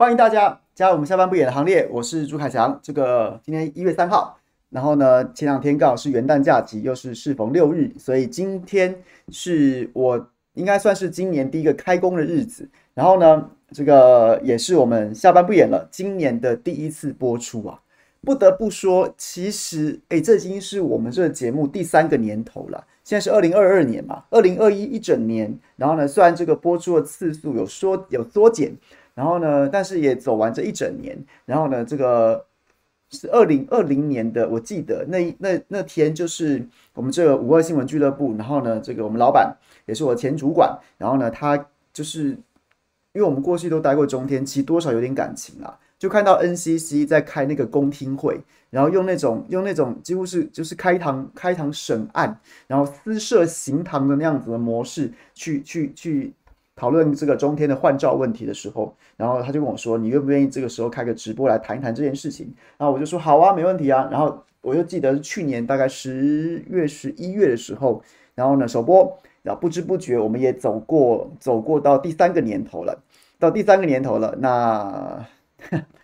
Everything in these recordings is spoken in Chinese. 欢迎大家加入我们下班不演的行列，我是朱凯翔。今天1月3号，然后呢，前两天刚好是元旦假期，又是适逢6日，所以今天是我应该算是今年第一个开工的日子。然后呢，也是我们下班不演了今年的第一次播出啊。 不得不说，其实这已经是我们这个节目第3个年头了。现在是2022年嘛，2021一整年。然后呢，虽然这个播出的次数有缩减，然后呢，但是也走完这一整年。然后呢，是2020年的，我记得那天就是我们这个52新闻俱乐部。然后呢，我们老板也是我前主管。然后呢，他就是因为我们过去都待过中天，其实多少有点感情啊。 就看到 NCC 在开那个公听会，然后用那种几乎是就是开堂审案，然后私设行堂的那样子的模式去讨论这个中天的换照问题的时候，然后他就跟我说，你愿不愿意这个时候开个直播来谈一谈这件事情？然后我就说好啊，没问题啊。然后我就记得是去年大概10月、11月的时候，然后呢首播，然后不知不觉我们也走过到第三个年头了，那。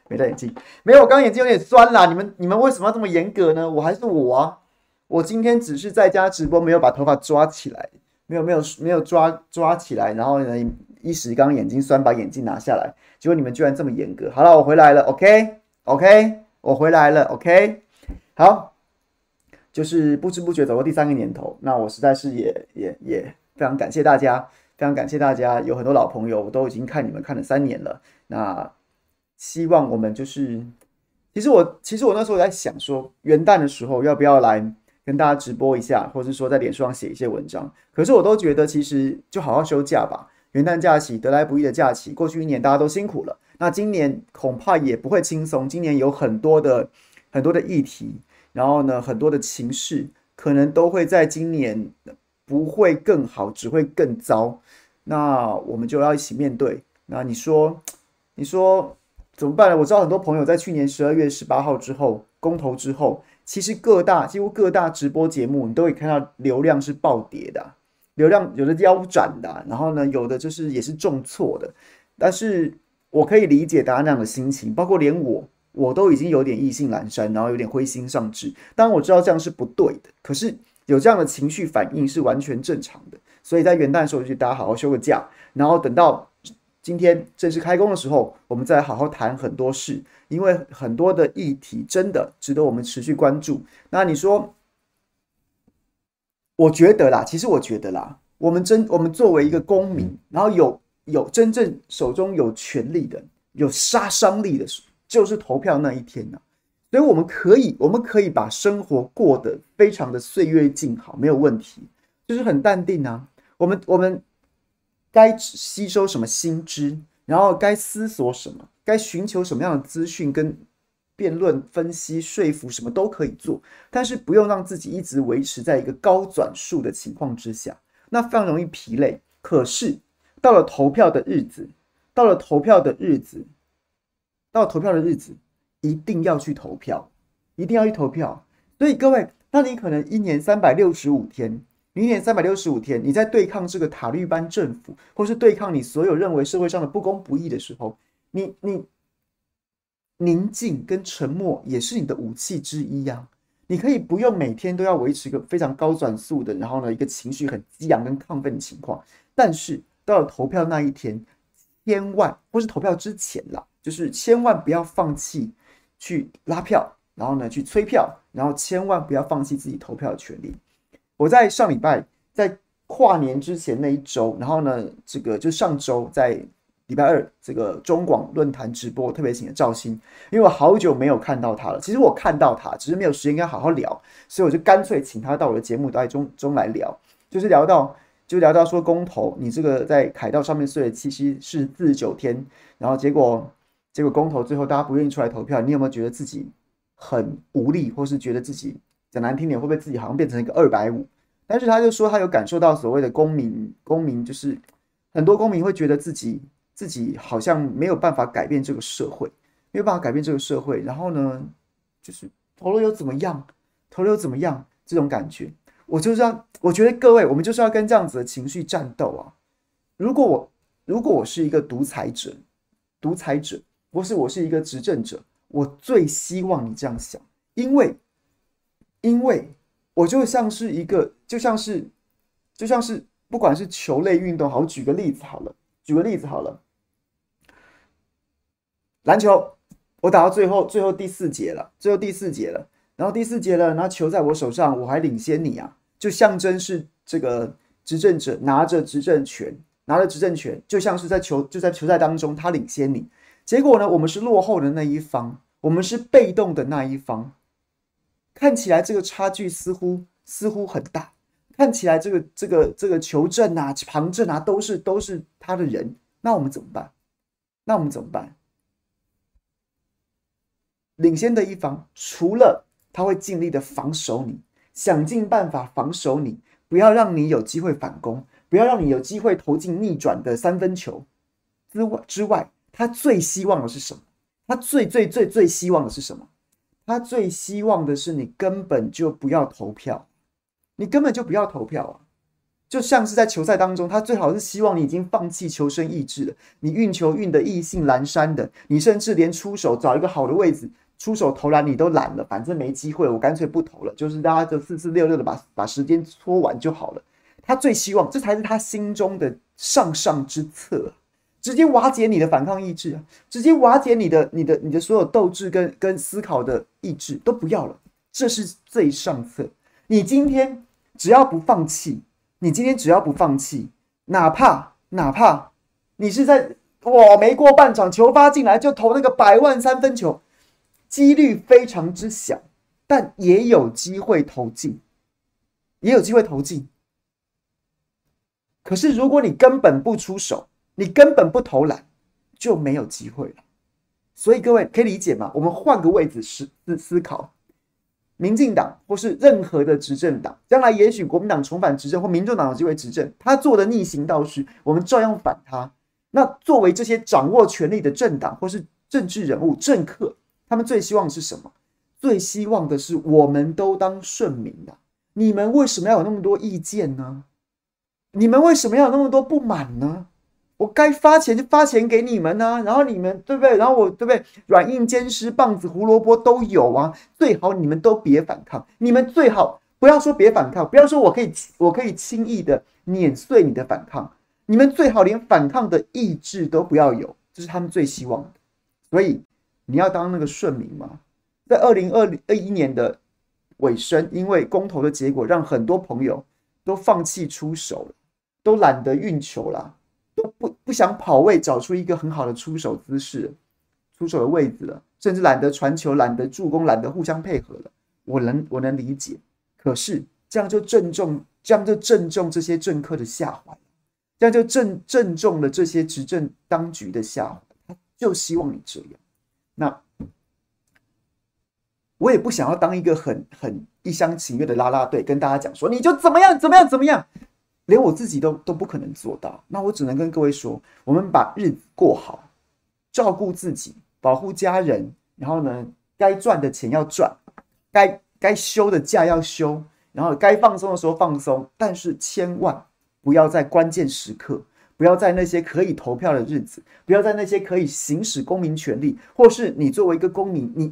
没戴眼镜，没有，我刚刚眼睛有点酸啦。你们为什么要这么严格呢？我还是我啊，我今天只是在家直播，没有把头发抓起来，没有抓起来，然后呢一时刚眼睛酸，把眼镜拿下来，结果你们居然这么严格。好了，我回来了 ，OK， 我回来了 ，OK， 好，就是不知不觉走过第3个年头，那我实在是也非常感谢大家，非常感谢大家，有很多老朋友，我都已经看你们看了3年了，那。 希望我们就是，其实我那时候在想说，元旦的时候要不要来跟大家直播一下，或者是说在脸书上写一些文章。可是我都觉得，其实就好好休假吧。元旦假期得来不易的假期，过去1年大家都辛苦了，那今年恐怕也不会轻松。今年有很多的议题，然后呢，很多的情势，可能都会在今年不会更好，只会更糟。那我们就要一起面对。那你说。 怎么办呢？我知道很多朋友在去年12月18号之后，公投之后，其实几乎各大直播节目，你都可以看到流量是暴跌的，流量有的腰斩的，然后呢，有的就是也是重挫的。但是我可以理解大家那样的心情，包括连我都已经有点意兴阑珊，然后有点灰心丧志。当然我知道这样是不对的，可是有这样的情绪反应是完全正常的。所以在元旦的时候，就大家好好休个假，然后等到。 今天正式开工的时候，我们再好好谈很多事，因为很多的议题真的值得我们持续关注。那你说，我觉得啦，我们作为一个公民，然后有真正手中有权力的、有杀伤力的，就是投票那一天啊。所以我们可以把生活过得非常的岁月静好，没有问题，就是很淡定啊。我们。 该吸收什么新知，然后该思索什么，该寻求什么样的资讯跟辩论、分析、说服什么都可以做，但是不用让自己一直维持在一个高转速的情况之下，那非常容易疲累。可是到了投票的日子，一定要去投票，一定要去投票。所以各位，那你可能1年365天。 1年365天，你在对抗这个塔利班政府，或是对抗你所有认为社会上的不公不义的时候，你宁静跟沉默也是你的武器之一呀。你可以不用每天都要维持一个非常高转速的，然后呢，一个情绪很激昂跟亢奋的情况。但是到了投票那一天，千万或是投票之前啦，就是千万不要放弃去拉票，然后呢去催票，然后千万不要放弃自己投票的权利。 我在上礼拜，在跨年之前那一周，然后呢，就上周在礼拜2，中广论坛直播，特别请了赵鑫，因为我好久没有看到他了。其实我看到他，只是没有时间跟他好好聊，所以我就干脆请他到我的节目中来聊，就是聊到说公投，你这个在凯道上面睡了49天，然后结果公投最后大家不愿意出来投票，你有没有觉得自己很无力，或是觉得自己？ 讲难听点，会不会自己好像变成一个250？但是他就说他有感受到所谓的公民就是很多公民会觉得自己好像没有办法改变这个社会，没有办法改变这个社会。然后呢，就是投了又怎么样？投了又怎么样？这种感觉，我觉得各位，我们就是要跟这样子的情绪战斗啊！如果我是一个独裁者，不是我是一个执政者，我最希望你这样想，因为我就像是一个，就像是不管是球类运动好，举个例子好了，篮球我打到最后第四节了，然后球在我手上，我还领先你啊，就象征是这个执政者拿着执政权，就像是在球赛当中他领先你。结果呢，我们是落后的那一方，我们是被动的那一方。看起来这个差距似乎很大，看起来这个球证啊、旁证啊都是他的人，那我们怎么办？领先的一方除了他会尽力的防守你，想尽办法防守你，不要让你有机会反攻，不要让你有机会投进逆转的三分球之外，他最希望的是什么？他最希望的是什么？他最希望的是你根本就不要投票，啊！就像是在球赛当中，他最好是希望你已经放弃求生意志了，你运球运的意兴阑珊的，你甚至连出手找一个好的位置出手投篮你都懒了，反正没机会，我干脆不投了，就是大家就4-4-6-6的把时间搓完就好了。他最希望，这才是他心中的上之策，直接瓦解你的反抗意志啊，直接瓦解你的所有斗志跟思考的意志都不要了，这是最上策。你今天只要不放弃，哪怕你是在我没过半场球发进来就投那个100万三分球，几率非常之小，但也有机会投进。可是如果你根本不出手，你根本不投篮，就没有机会了。所以各位可以理解吗？我们换个位置思考，民进党或是任何的执政党，将来也许国民党重返执政或民众党有机会执政，他做的逆行道是我们照样反他。那作为这些掌握权力的政党或是政治人物、政客，他们最希望的是什么？最希望的是我们都当顺民啊！你们为什么要有那么多意见呢？你们为什么要有那么多不满呢？我该发钱就发钱给你们啊，然后你们对不对？然后我对不对？软硬兼施，棒子胡萝卜都有啊。最好你们都别反抗，你们最好不要说别反抗，不要说我可以轻易的碾碎你的反抗，你们最好连反抗的意志都不要有，这是他们最希望的。所以你要当那个顺民吗？在2021年的尾声，因为公投的结果，让很多朋友都放弃出手了，都懒得运球啦。都不想跑位，找出一个很好的出手的位置了，甚至懒得传球，懒得助攻，懒得互相配合了。我能理解，可是这样就正中这些政客的下怀，这样就正中了这些执政当局的下怀。他就希望你这样。那我也不想要当一个很一厢情愿的啦啦队，跟大家讲说你就怎么样。连我自己都不可能做到，那我只能跟各位说，我们把日子过好，照顾自己，保护家人，然后呢，该赚的钱要赚，该休的假要休，然后该放松的时候放松，但是千万不要在关键时刻，不要在那些可以投票的日子，不要在那些可以行使公民权利，或是你作为一个公民，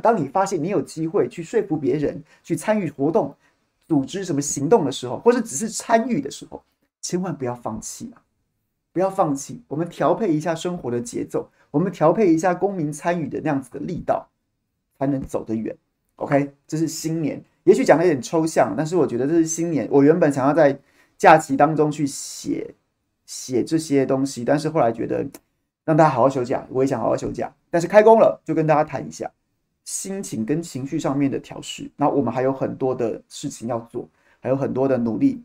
当你发现你有机会去说服别人，去参与活动，组织什么行动的时候，或是只是参与的时候，千万不要放弃啊！不要放弃，我们调配一下生活的节奏，我们调配一下公民参与的那样子的力道，才能走得远。OK， 这是新年，也许讲的有点抽象，但是我觉得这是新年。我原本想要在假期当中去写这些东西，但是后来觉得让大家好好休假，我也想好好休假。但是开工了，就跟大家谈一下心情跟情绪上面的调试，那我们还有很多的事情要做，还有很多的努力，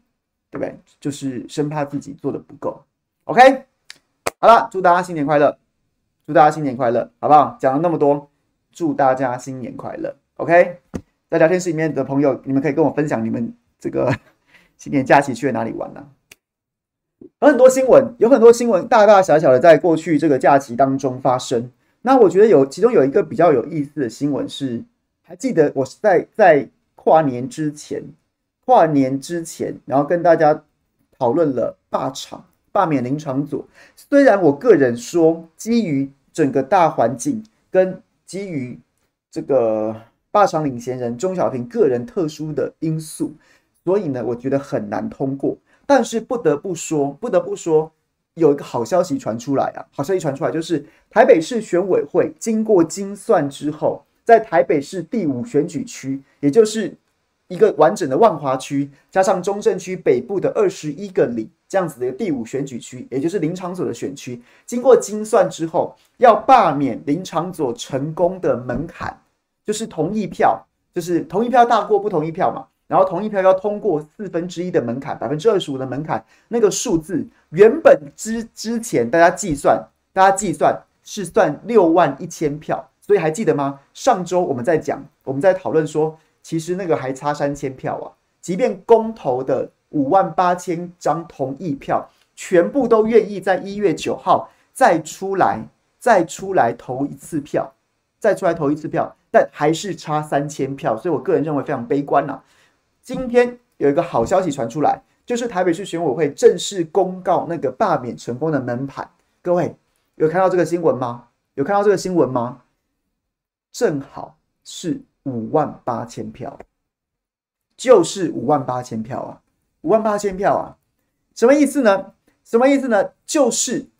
对不对？就是生怕自己做的不够。OK， 好了，祝大家新年快乐，好不好？讲了那么多，祝大家新年快乐。OK， 在聊天室里面的朋友，你们可以跟我分享你们这个新年假期去了哪里玩啊？有很多新闻，大小小的在过去这个假期当中发生。那我觉得其中有一个比较有意思的新闻是，还记得我在跨年之前，然后跟大家讨论了罢免林昶佐。虽然我个人说，基于整个大环境跟基于这个霸场领衔人钟小平个人特殊的因素，所以呢，我觉得很难通过。但是不得不说，有一个好消息传出来啊！好消息传出来就是台北市选委会经过精算之后，在台北市第五选举区，也就是一个完整的万华区，加上中正区北部的21个里，这样子的第五选举区，也就是林昶佐的选区，经过精算之后，要罢免林昶佐成功的门槛。就是同意票大过不同意票嘛，然后同意票要通过1/4的门槛，25%的门槛，那个数字原本之前大家计算是算61000票，所以还记得吗？上周我们在讨论说，其实那个还差3000票啊，即便公投的58000张同意票，全部都愿意在1月9号再出来投一次票。但还是差3000票，所以我个人认为非常悲观啊。今天有一个好消息传出来，就是台北市选委会正式公告那个罢免成功的门槛。各位有看到这个新闻吗？正好是58000票，就是58000票啊，58000票啊，什么意思呢？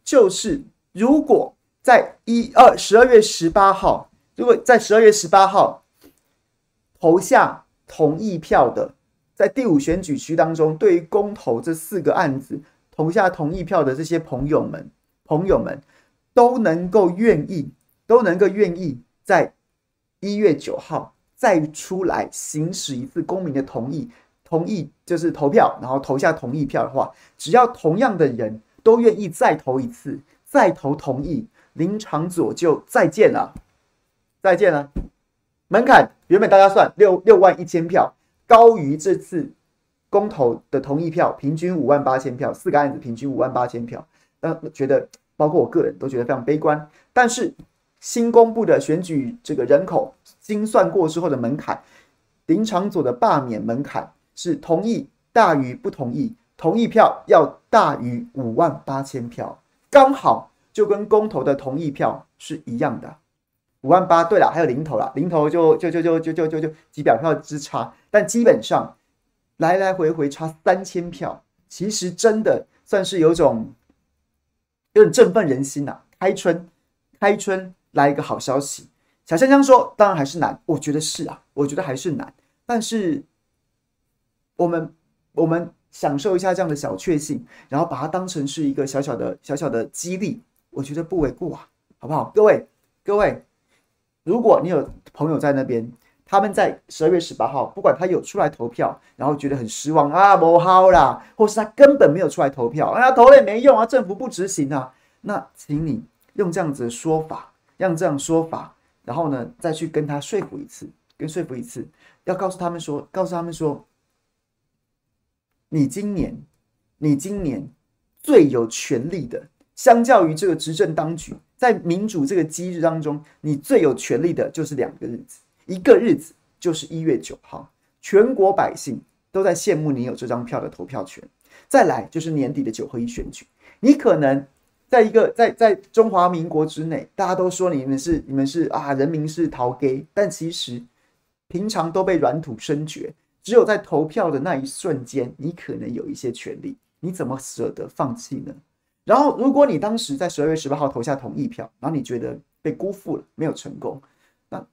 就是如果在12月18号。如果在12月18号投下同意票的，在第五选举区当中，对于公投这4个案子投下同意票的这些朋友们都能够愿意在1月9号再出来行使一次公民的同意就是投票，然后投下同意票的话，只要同样的人都愿意再投一次，再投同意，林昶佐就再见了。门槛原本大家算61000票，高于这次公投的同意票平均58000票，4个案子平均58000票。觉得包括我个人都觉得非常悲观。但是新公布的选举这个人口精算过之后的门槛，林昶佐的罢免门槛是同意大于不同意，同意票要大于58000票，刚好就跟公投的同意票是一样的。58000，对了，还有零头啦，零头就几百票之差，但基本上来回差3000票，其实真的算是有种振奋人心啊！开春来一个好消息。小香香说，当然还是难，我觉得还是难，但是我们享受一下这样的小确幸，然后把它当成是一个小小的激励，我觉得不为过啊，好不好？各位。如果你有朋友在那边，他们在12月18号，不管他有出来投票，然后觉得很失望啊，没好啦，或是他根本没有出来投票，啊，投了也没用啊，政府不执行啊，那请你用这样子的说法，然后呢，再去跟他说服一次，要告诉他们说，你今年最有权利的，相较于这个执政当局。在民主这个机制当中，你最有权利的就是2个日子，一个日子就是1月9号，全国百姓都在羡慕你有这张票的投票权。再来就是年底的9合一选举，你可能在中华民国之内，大家都说你们是人民是逃给，但其实平常都被软土深掘，只有在投票的那一瞬间，你可能有一些权利，你怎么舍得放弃呢？然后，如果你当时在12月18号投下同意票，然后你觉得被辜负了，没有成功，那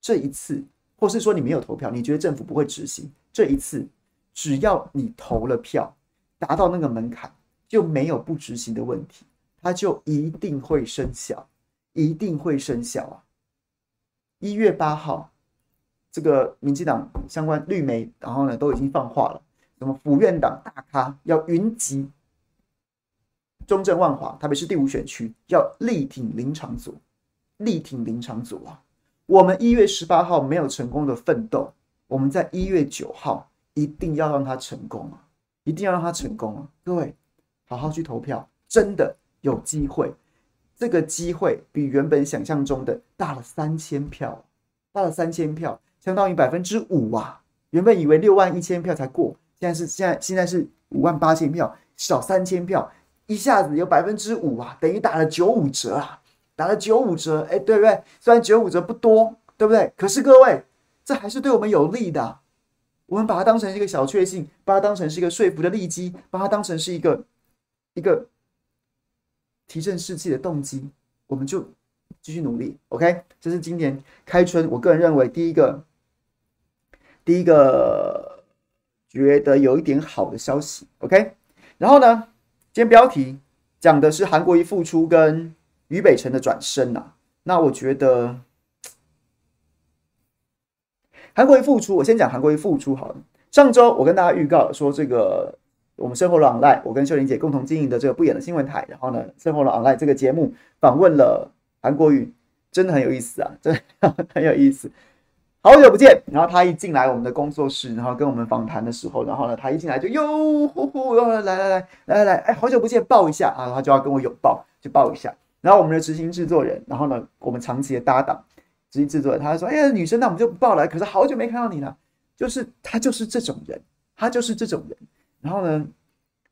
这一次，或是说你没有投票，你觉得政府不会执行，这一次只要你投了票，达到那个门槛，就没有不执行的问题，它就一定会生效，啊！ 1月8号，这个民进党相关绿媒，然后呢都已经放话了，什么府院党大咖要云集中正万华，台北市第五选区要力挺林昶佐啊！我们1月18号没有成功的奋斗，我们在1月9号一定要让它成功啊！各位，好好去投票，真的有机会。这个机会比原本想象中的大了3000票，相当于5%啊！原本以为61000票才过，现在是58000票，少3000票。一下子有5%啊，等于打了95折啊！打了95折，哎，对不对？虽然95折不多，对不对？可是各位，这还是对我们有利的啊。我们把它当成是一个小确幸，把它当成是一个说服的利基，把它当成是一个提振士气的动机，我们就继续努力。OK， 这是今年开春，我个人认为第一个觉得有一点好的消息。OK， 然后呢，今天标题讲的是韩国瑜复出跟俞北辰的转身啊。那我觉得。韩国瑜复出，我先讲韩国瑜复出好了。上周我跟大家预告说，这个我们生活的 online， 我跟秀玲姐共同经营的这个不演的新闻台，然后呢，生活的 online 这个节目访问了韩国瑜，真的很有意思啊，真的很有意思。好久不见，然后他一进来我们的工作室，然后跟我们访谈的时候，然后呢，他一进来就哟呼呼，来，哎，好久不见，抱一下啊，他就要跟我拥抱，就抱一下。然后我们的执行制作人，然后呢，我们长期的搭档。实际制作人，他说：“哎呀，女生，那我们就不抱了。可是好久没看到你了，就是他就是这种人，他就是这种人。然后呢，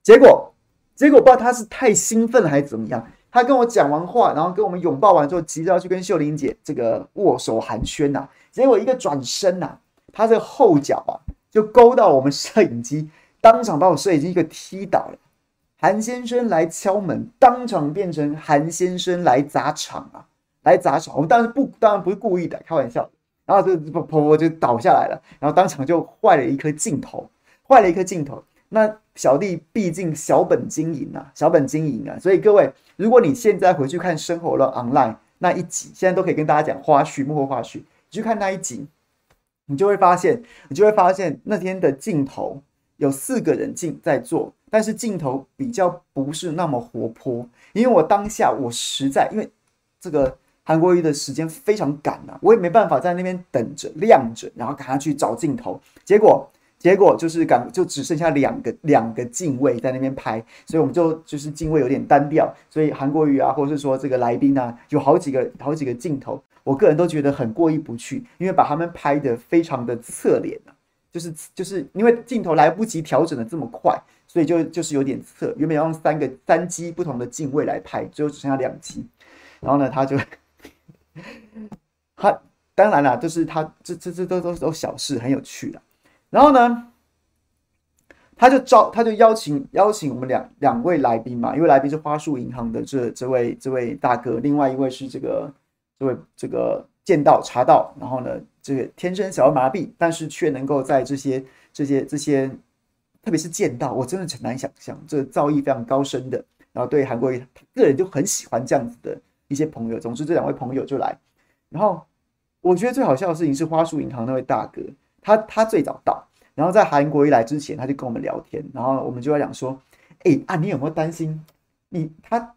结果不知道他是太兴奋了还是怎么样，他跟我讲完话，然后跟我们拥抱完之后，急着要去跟秀玲姐这个握手寒暄呐。结果一个转身呐，他这个后脚啊就勾到我们摄影机，当场把我摄影机给踢倒了。韩先生来敲门，当场变成韩先生来砸场啊。”来砸手，我们当然不是故意的，开玩笑的。然后这婆婆就倒下来了，然后当场就坏了一颗镜头。那小弟毕竟小本经营啊，所以各位，如果你现在回去看《生活了 Online》那一集，现在都可以跟大家讲花絮，幕后花絮，你去看那一集，你就会发现那天的镜头有4个人在做，但是镜头比较不是那么活泼，因为我当下我实在因为。这个韩国瑜的时间非常赶啊，我也没办法在那边等着晾着，然后赶他去找镜头。结果就是就只剩下两个镜位在那边拍，所以我们就是镜位有点单调，所以韩国瑜啊，或是说这个来宾啊，有好几个镜头，我个人都觉得很过意不去，因为把他们拍得非常的侧脸啊，就是因为镜头来不及调整的这么快，所以就是有点侧。原本要用三机不同的镜位来拍，最后只剩下2机。然后呢，他当然啦，就是他这都小事，很有趣啦。然后呢，他就邀请我们两位来宾嘛，一位来宾是花树银行的这位大哥，另外一位是这位剑道茶道，然后呢，这个天生小儿麻痹，但是却能够在这些，特别是剑道，我真的很难想象这个造诣非常高深的。然后对韩国瑜个人就很喜欢这样子的。一些朋友，总之这2位朋友就来，然后我觉得最好笑的事情是花树银行那位大哥，他最早到，然后在韩国瑜来之前，他就跟我们聊天，然后我们就在讲说，你有没有担心他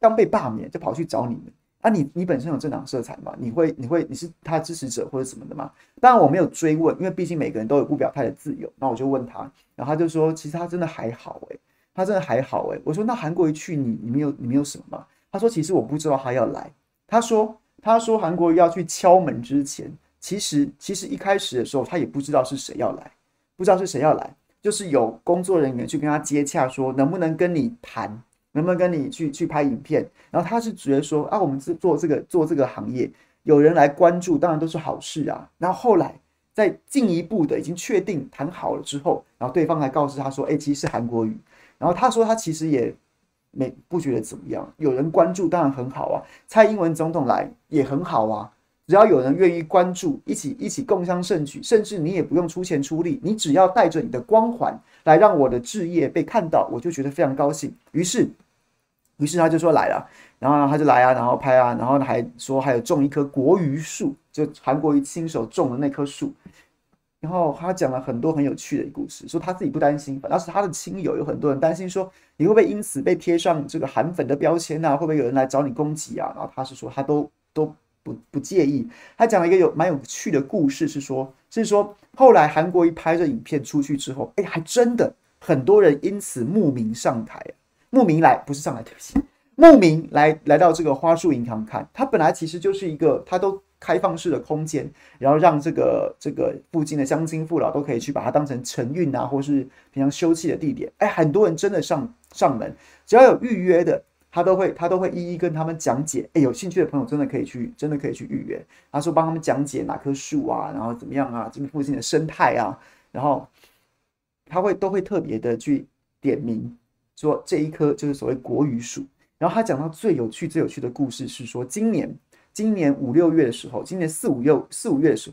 刚被罢免就跑去找你们啊？你本身有政党色彩吗？你是他支持者或者什么的吗？当然我没有追问，因为毕竟每个人都有不表态的自由。那我就问他，然后他就说，其实他真的还好欸。我说那韩国瑜去你没有什么吗？他说：“其实我不知道他要来。”他说韩国瑜要去敲门之前，其实一开始的时候他也不知道是谁要来，就是有工作人员去跟他接洽，说能不能跟你谈，能不能跟你去拍影片。然后他是觉得说啊，我们做这个行业，有人来关注，当然都是好事啊。然后后来在进一步的已经确定谈好了之后，然后对方来告诉他说：“其实是韩国瑜。”然后他说他其实也。不觉得怎么样？有人关注当然很好啊，蔡英文总统来也很好啊，只要有人愿意关注，一起共襄盛举，甚至你也不用出钱出力，你只要带着你的光环来让我的志业被看到，我就觉得非常高兴。于是他就说来了，然后他就来啊，然后拍啊，然后还说还有种一棵国瑜树，就韩国瑜亲手种的那棵树。然后他讲了很多很有趣的故事，说他自己不担心，反倒是他的亲友有很多人担心，说你会不会因此被贴上这个韩粉的标签啊？会不会有人来找你攻击啊？然后他是说他都不介意。他讲了一个蛮有趣的故事，是说后来韩国瑜拍着影片出去之后，还真的很多人因此慕名上台，慕名来到这个花树银行看。他本来其实就是一个他都。开放式的空间，然后让这个附近的乡亲父老都可以去把它当成晨运啊，或是平常休憩的地点。很多人真的上门，只要有预约的，他都会一一跟他们讲解。哎，有兴趣的朋友真的可以去预约。他说帮他们讲解哪棵树啊，然后怎么样啊，这附近的生态啊，然后都会特别的去点名说这一棵就是所谓国语属。然后他讲到最有趣的故事是说，今年5、6月的时候，今年四五月的时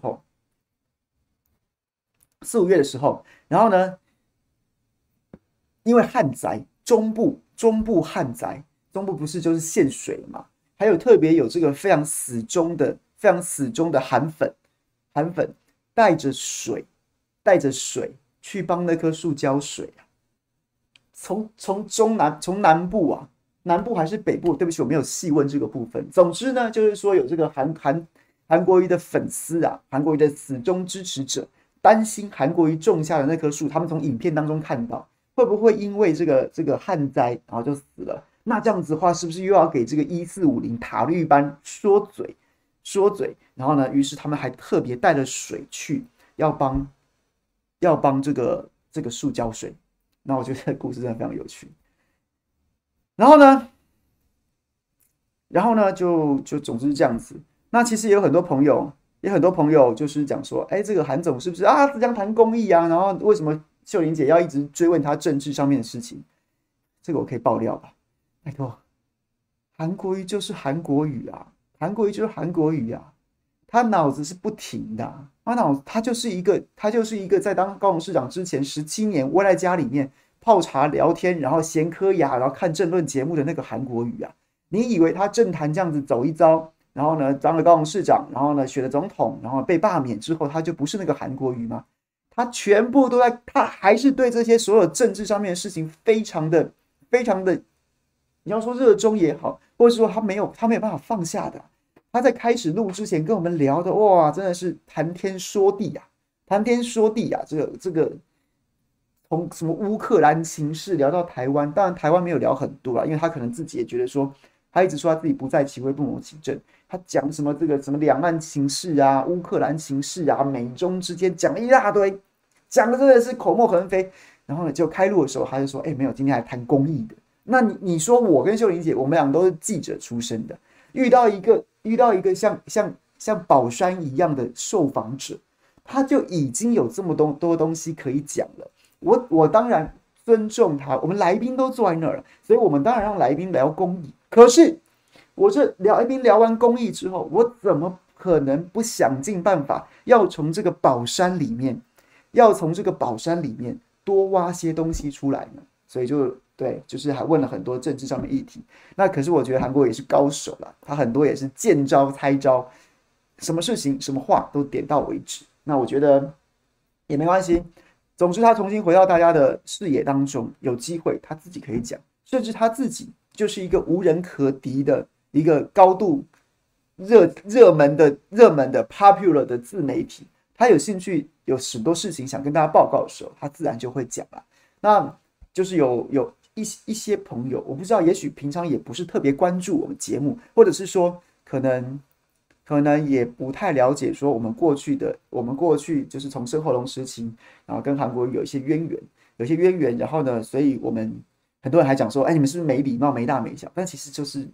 候。然后呢，因为旱灾，中部旱灾，中部不是就是限水嘛？还有特别有这个非常死忠的寒粉带着水去帮那棵树浇水啊。从南部啊，南部还是北部？对不起，我没有细问这个部分。总之呢，就是说有这个韩国瑜的粉丝啊，韩国瑜的死忠支持者。担心韩国瑜种下的那棵树，他们从影片当中看到，会不会因为这个旱灾，然后就死了？那这样子的话，是不是又要给这个1450塔绿班说嘴？然后呢，于是他们还特别带了水去，要帮这个树浇水。那我觉得这个故事真的非常有趣。然后呢，就总之是这样子。那其实也有很多朋友。就是讲说，哎，这个韩总是不是啊只想谈公益啊？然后为什么秀玲姐要一直追问他政治上面的事情？这个我可以爆料吧？拜托，韩国瑜就是韩国瑜啊，他脑子是不停的、啊，他就是一个在当高雄市长之前17年窝在家里面泡茶聊天，然后闲嗑牙，然后看政论节目的那个韩国瑜啊，你以为他政坛这样子走一遭？然后呢，当了高雄市长，然后呢，选了总统，然后被罢免之后，他就不是那个韩国瑜吗？他全部都在，他还是对这些所有政治上面的事情非常的，你要说热衷也好，或者说他没有办法放下的。他在开始录之前跟我们聊的，哇，真的是谈天说地啊，这个从什么乌克兰情势聊到台湾，当然台湾没有聊很多啦，因为他可能自己也觉得说。他一直说他自己不在其位不谋其政，他讲什么这个什么两岸情势啊、乌克兰情势啊、美中之间讲一大堆，讲的真的是口沫横飞。然后呢，就开录的时候他就说：“哎，没有，今天还谈公益的。”那你说我跟秀玲姐，我们俩都是记者出身的，遇到一个像宝山一样的受访者，他就已经有这么多东西可以讲了。我当然尊重他，我们来宾都坐在那儿了，所以我们当然让来宾聊公益。可是，我这来宾聊完公益之后，我怎么可能不想尽办法要从这个宝山里面多挖些东西出来呢？所以就对，就是还问了很多政治上面议题。那可是我觉得韩国也是高手啦，他很多也是见招拆招，什么事情什么话都点到为止。那我觉得也没关系，总之他重新回到大家的视野当中，有机会他自己可以讲，甚至他自己。就是一个无人可敌的一个高度热门的 popular 的自媒体，他有兴趣有很多事情想跟大家报告的时候，他自然就会讲了。那就是有一些朋友，我不知道，也许平常也不是特别关注我们节目，或者是说可能也不太了解说我们过去就是从深喉咙时期，然后跟韩国有一些渊源，然后呢，所以我们。很多人还讲说，哎，你们是不是没礼貌、没大没小？但其实就是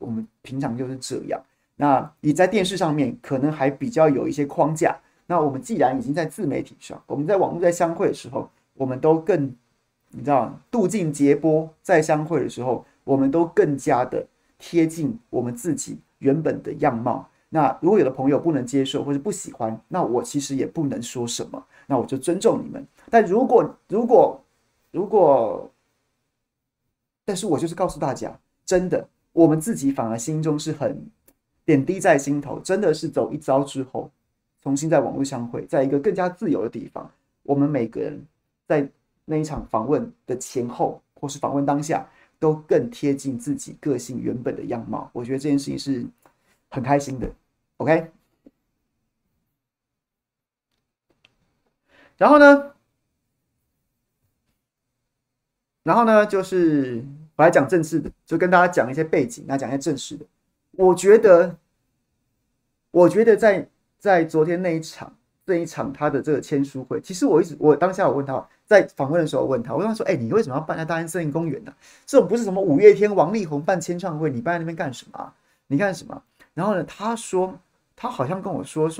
我们平常就是这样。那你在电视上面可能还比较有一些框架。那我们既然已经在自媒体上，我们在网络在相会的时候，我们都更你知道渡尽劫波，在相会的时候，我们都更加的贴近我们自己原本的样貌。那如果有的朋友不能接受或者不喜欢，那我其实也不能说什么，那我就尊重你们。但但是我就是告诉大家，真的，我们自己反而心中是很点滴在心头，真的是走一遭之后，重新在网络相会，在一个更加自由的地方，我们每个人在那一场访问的前后，或是访问当下，都更贴近自己个性原本的样貌。我觉得这件事情是很开心的。OK， 然后呢？就是我来讲正式的，就跟大家讲一些背景，来讲一些正式的。我觉得在昨天那一场这一场他的这个签书会，其实我当下我问他，在访问的时候问他，我问他说，哎，你为什么要办在大安森林公园呢？这种不是什么五月天、王力宏办签唱会，你办在那边干什么啊？你干什么？然后呢，他说，他好像跟我说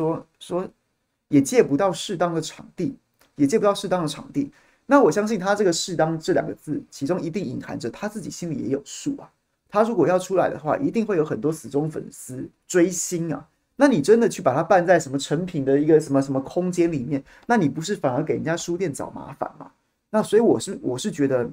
也借不到适当的场地，也借不到适当的场地。那我相信他这个适当这两个字，其中一定隐含着他自己心里也有数啊。他如果要出来的话，一定会有很多死忠粉丝追星啊。那你真的去把它办在什么成品的一个什么什么空间里面，那你不是反而给人家书店找麻烦吗？那所以我是觉得，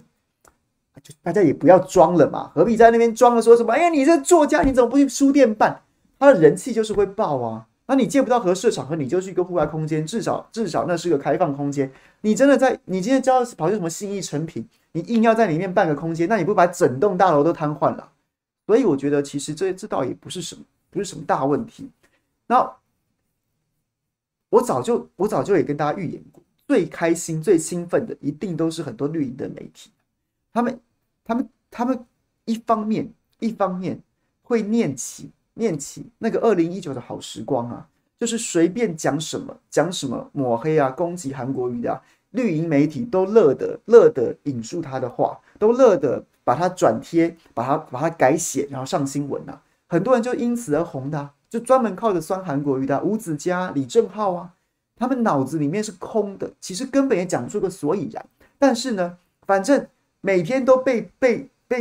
就大家也不要装了嘛，何必在那边装了说什么？哎呀，你这作家，你怎么不去书店办？他的人气就是会爆啊。那你借不到合适的场合，你就去一个户外空间，至少那是个开放空间。你真的你今天知道跑去什么信义成品，你硬要在里面办个空间，那你不把整栋大楼都瘫痪了？所以我觉得其实这倒也不是什么大问题。那我早就也跟大家预言过，最开心、最兴奋的一定都是很多绿营的媒体，他们一方面会念起那个2019的好时光啊，就是随便讲什么抹黑啊、攻击韩国瑜的啊，绿营媒体都乐得引述他的话，都乐得把他转贴、把他改写，然后上新闻啊，很多人就因此而红的啊。就专门靠着酸韩国瑜的吴子嘉、李正浩啊，他们脑子里面是空的，其实根本也讲不出个所以然。但是呢，反正每天都被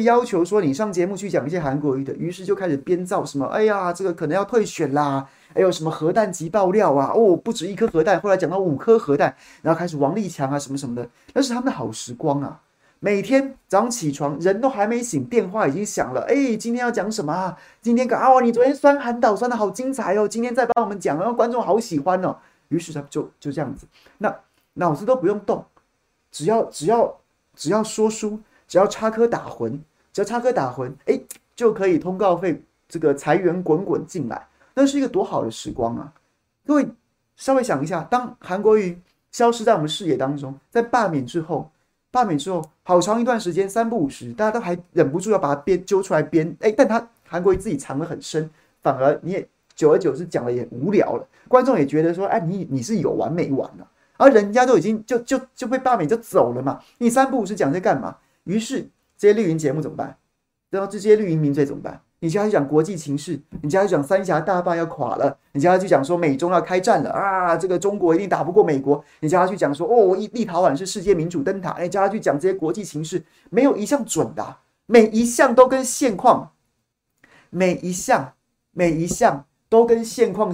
要求说你上节目去讲一些韩国瑜的，于是就开始编造什么，哎呀，这个可能要退选啦，哎呦，什么核弹级爆料啊，哦，不止一颗核弹，后来讲到5颗核弹，然后开始王立强啊什么什么的，那是他们的好时光啊。每天早上起床，人都还没醒，电话已经响了。哎，今天要讲什么啊？今天啊，你昨天酸韩导酸的好精彩哦，今天再帮我们讲，然后观众好喜欢哦。于是他就这样子，那脑子都不用动，只要说书，只要插科打诨，哎，就可以通告费这个财源滚滚进来，那是一个多好的时光啊！各位稍微想一下，当韩国瑜消失在我们视野当中，在罢免之后，好长一段时间，3不5时，大家都还忍不住要把它揪出来编。哎，但他韩国瑜自己藏得很深，反而你也久而久之讲了也无聊了，观众也觉得说，哎，你是有完没完啊？而人家都已经就被罢免就走了嘛，你3不5时讲这干嘛？于是这些绿营节目怎么办？然后这些绿营民粹怎么办？你家就讲国际情势，你家就讲三峡大坝要垮了，你家就讲说美中要开战了啊，这个中国一定打不过美国，你家去讲说哦，立陶宛是世界民主灯塔，你家去讲这些国际情势，没有一项准的啊，每一项都跟现况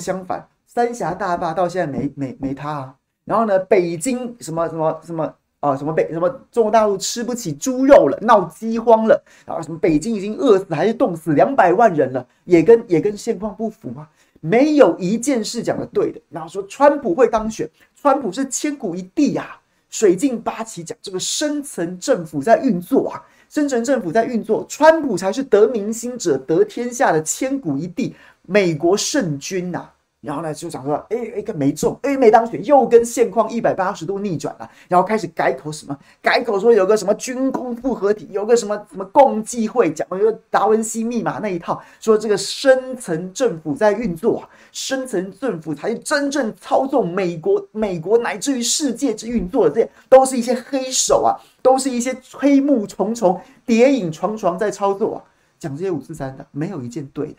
相反。三峡大坝到现在没塌啊，然后呢，北京什么中国大陆吃不起猪肉了，闹饥荒了，然后什么北京已经饿死还是冻死200万人了，也跟现况不符吗？没有一件事讲的对的。然后说川普会当选，川普是千古一帝啊，水镜八旗讲这个深层政府在运作，川普才是得民心者得天下的千古一帝，美国圣君啊。然后呢，就讲说，哎，没中，哎，没当选，又跟现况180度逆转了，然后开始改口说有个什么军工复合体，有个什么共济会，讲有达文西密码那一套，说这个深层政府在运作啊，深层政府才是真正操纵美国乃至于世界之运作的，这些都是一些黑手啊，都是一些黑幕重重、谍影重重在操作啊，讲这些543的，没有一件对的。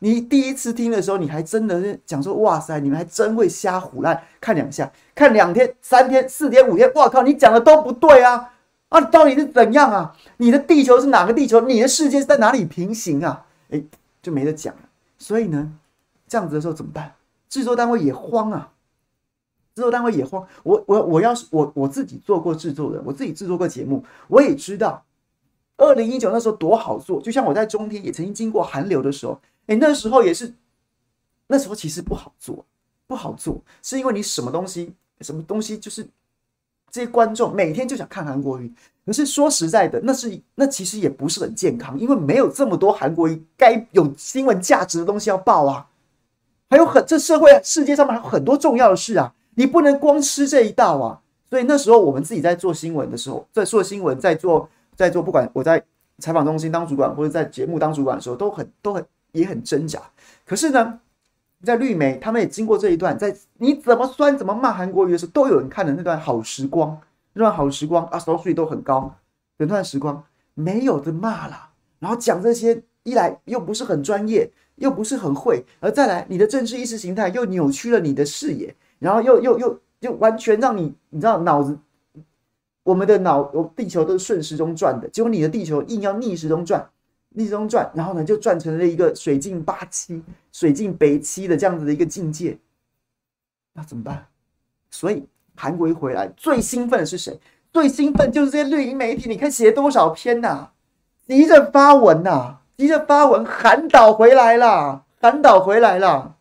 你第一次听的时候，你还真的讲说，哇塞，你们还真会瞎唬烂，看两下，看2天、3天、4天、5天，哇靠，你讲的都不对啊！啊，到底是怎样啊？你的地球是哪个地球？你的世界是在哪里平行啊？哎，就没得讲了。所以呢，这样子的时候怎么办？制作单位也慌啊，制作单位也慌。我要是我自己做过制作人，我自己制作过节目，我也知道，2019那时候多好做。就像我在中天也曾经经过寒流的时候。哎，那时候也是，那时候其实不好做，是因为你什么东西就是这些观众每天就想看韩国瑜，可是说实在的，那其实也不是很健康，因为没有这么多韩国瑜该有新闻价值的东西要报啊，还有这世界上面还有很多重要的事啊，你不能光吃这一道啊，所以那时候我们自己在做新闻的时候，在做不管我在采访中心当主管或者在节目当主管的时候，都很也很挣扎，可是呢，在绿媒他们也经过这一段，在你怎么酸怎么骂韩国瑜的时候，都有人看的那段好时光，那段好时光啊，收视率都很高，那段时光没有的骂啦，然后讲这些一来又不是很专业，又不是很会，而再来你的政治意识形态又扭曲了你的视野，然后又完全让你知道脑子。我们的地球都是顺时钟转的，结果你的地球硬要逆时钟转，然后呢就转成了一个水进八七、水进北七的这样子的一个境界，那怎么办？所以韩国一回来，最兴奋的是谁？最兴奋就是这些绿营媒体，你看写多少篇呐，急着发文呐，急着发文，韩导回来啦，韩导回来啦。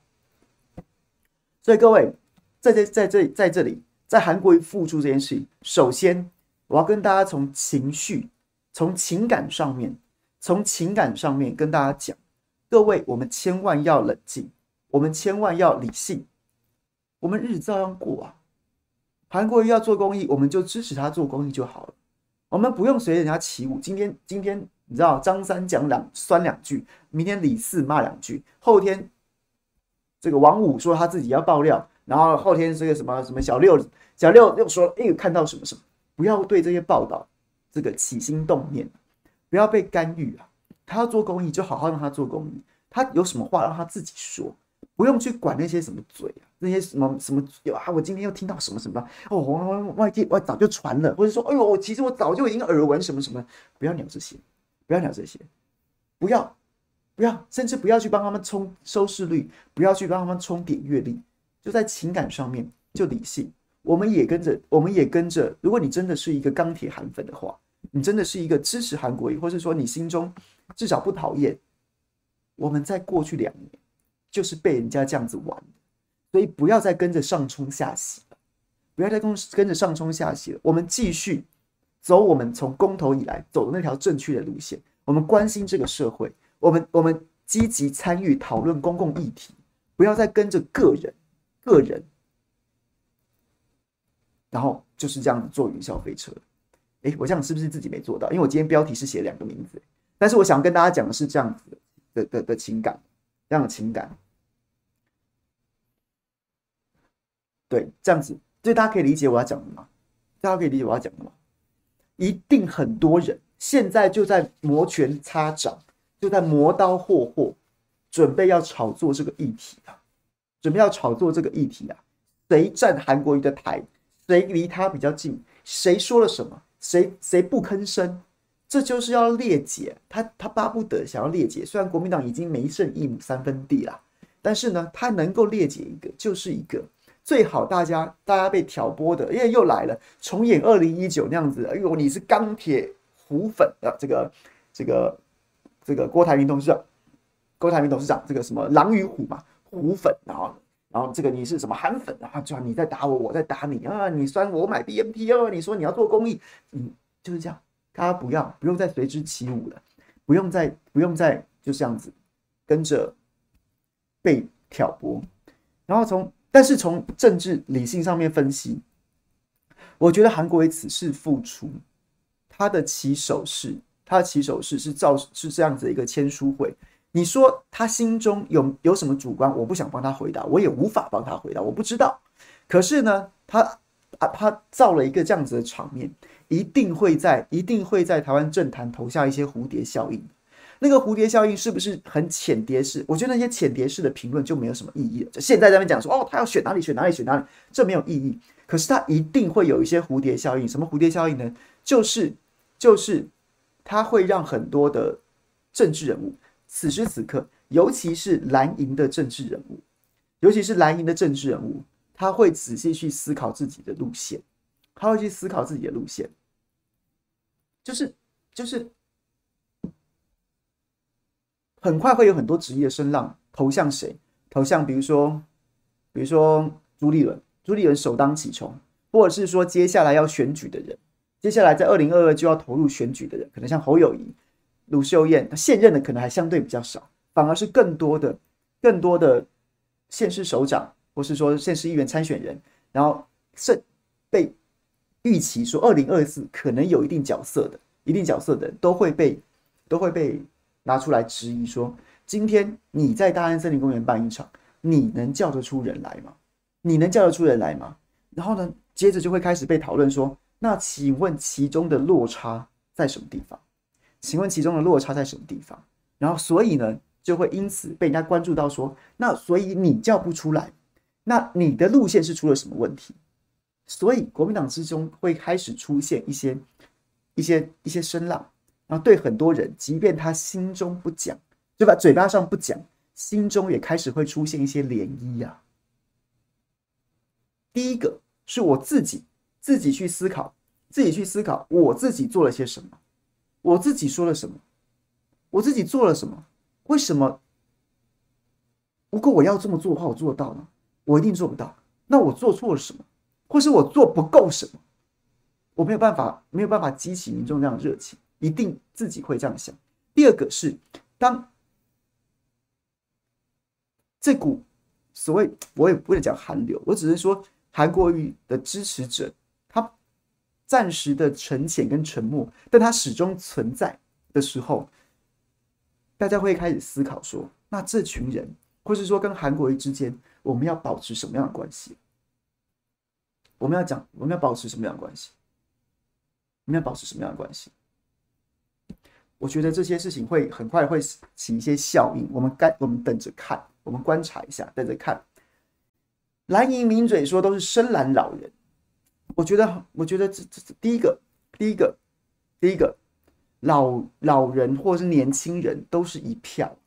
所以各位，在韩国瑜付出这件事情，首先。我要跟大家从情绪、从情感上面、跟大家讲，各位，我们千万要冷静，我们千万要理性，我们日子照样过啊。韩国瑜要做公益，我们就支持他做公益就好了，我们不用随人家起舞。今天你知道张三讲两句，明天李四骂两句，后天这个王五说他自己要爆料，然后后天这个什么小六又说哎看到什么什么。不要对这些报道这个起心动念，不要被干预啊！他要做公益，就好好让他做公益。他有什么话让他自己说，不用去管那些什么嘴啊，那些什么啊！我今天又听到什么什么哦，我早就传了，或者说哎呦，其实我早就已经耳闻什么什么。不要鸟这些，不要，甚至不要去帮他们冲收视率，不要去帮他们冲点阅率，就在情感上面就理性。我们也跟着。如果你真的是一个钢铁韩粉的话，你真的是一个支持韩国瑜，或是说你心中至少不讨厌，我们在过去2年就是被人家这样子玩，所以不要再跟着上冲下洗了，我们继续走我们从公投以来走的那条正确的路线，我们关心这个社会，我们积极参与讨论公共议题，不要再跟着个人。然后就是这样子坐云霄飞车，哎，我想是不是自己没做到？因为我今天标题是写两个名字，但是我想跟大家讲的是这样子的情感，这样的情感，对，这样子，所以大家可以理解我要讲的吗？一定很多人现在就在摩拳擦掌，就在磨刀霍霍，准备要炒作这个议题啊，谁站韩国瑜的台？谁离他比较近？谁说了什么？谁不吭声？这就是要裂解，他巴不得想要裂解。虽然国民党已经没剩1亩3分地了，但是呢，他能够裂解一个就是一个。最好大家被挑拨的，因为又来了，重演2019那样子。哎呦，你是钢铁虎粉啊！这个郭台铭董事长，这个什么狼与虎嘛，虎粉啊。然后这个你是什么韩粉啊？就你在打我，我在打你啊！你酸我买 BMT 啊！你说你要做公益，就是这样。大家不用再随之起舞了，不用再就这样子跟着被挑拨。然后但是从政治理性上面分析，我觉得韩国瑜此事复出，他的起手式是这样子的一个签书会。你说他心中有什么主观？我不想帮他回答，我也无法帮他回答，我不知道。可是呢，他造了一个这样子的场面，一定会在台湾政坛投下一些蝴蝶效应。那个蝴蝶效应是不是很浅碟式？我觉得那些浅碟式的评论就没有什么意义了。就现在在那边讲说，哦，他要选哪里，这没有意义。可是他一定会有一些蝴蝶效应。什么蝴蝶效应呢？就是他会让很多的政治人物。此时此刻，尤其是蓝营的政治人物，他会仔细去思考自己的路线，就是很快会有很多质疑的声浪投向谁？投向比如说朱立伦首当其冲，或者是说接下来在2022就要投入选举的人，可能像侯友宜。卢秀燕，现任的可能还相对比较少，反而是更多的县市首长，或是说县市议员参选人，然后是被预期说2024可能有一定角色的都会被拿出来质疑说，今天你在大安森林公园办一场，你能叫得出人来吗？你能叫得出人来吗？然后呢，接着就会开始被讨论说，那请问其中的落差在什么地方？请问其中的落差在什么地方？然后所以呢，就会因此被人家关注到说，那所以你叫不出来，那你的路线是出了什么问题？所以国民党之中会开始出现一些声浪，然后对很多人，即便他心中不讲，对吧？嘴巴上不讲，心中也开始会出现一些涟漪啊。第一个是我自己去思考，我自己做了些什么，我自己说了什么，我自己做了什么？为什么？如果我要这么做的话，我做得到吗？我一定做不到。那我做错了什么？或是我做不够什么，我没有办法激起民众这样的热情，一定自己会这样想。第二个是，当这股所谓我也不能讲韩流，我只是说韩国瑜的支持者，他暂时的沉潜跟沉默，但他始终存在的时候，大家会开始思考说，那这群人，或是说跟韩国瑜之间，我们要保持什么样的关系？我们要保持什么样的关系？我觉得这些事情会很快会起一些效应，我们等着看，我们观察一下，等着看。蓝营名嘴说都是深蓝老人，我觉得这第一个，老人或是年轻人都是一票。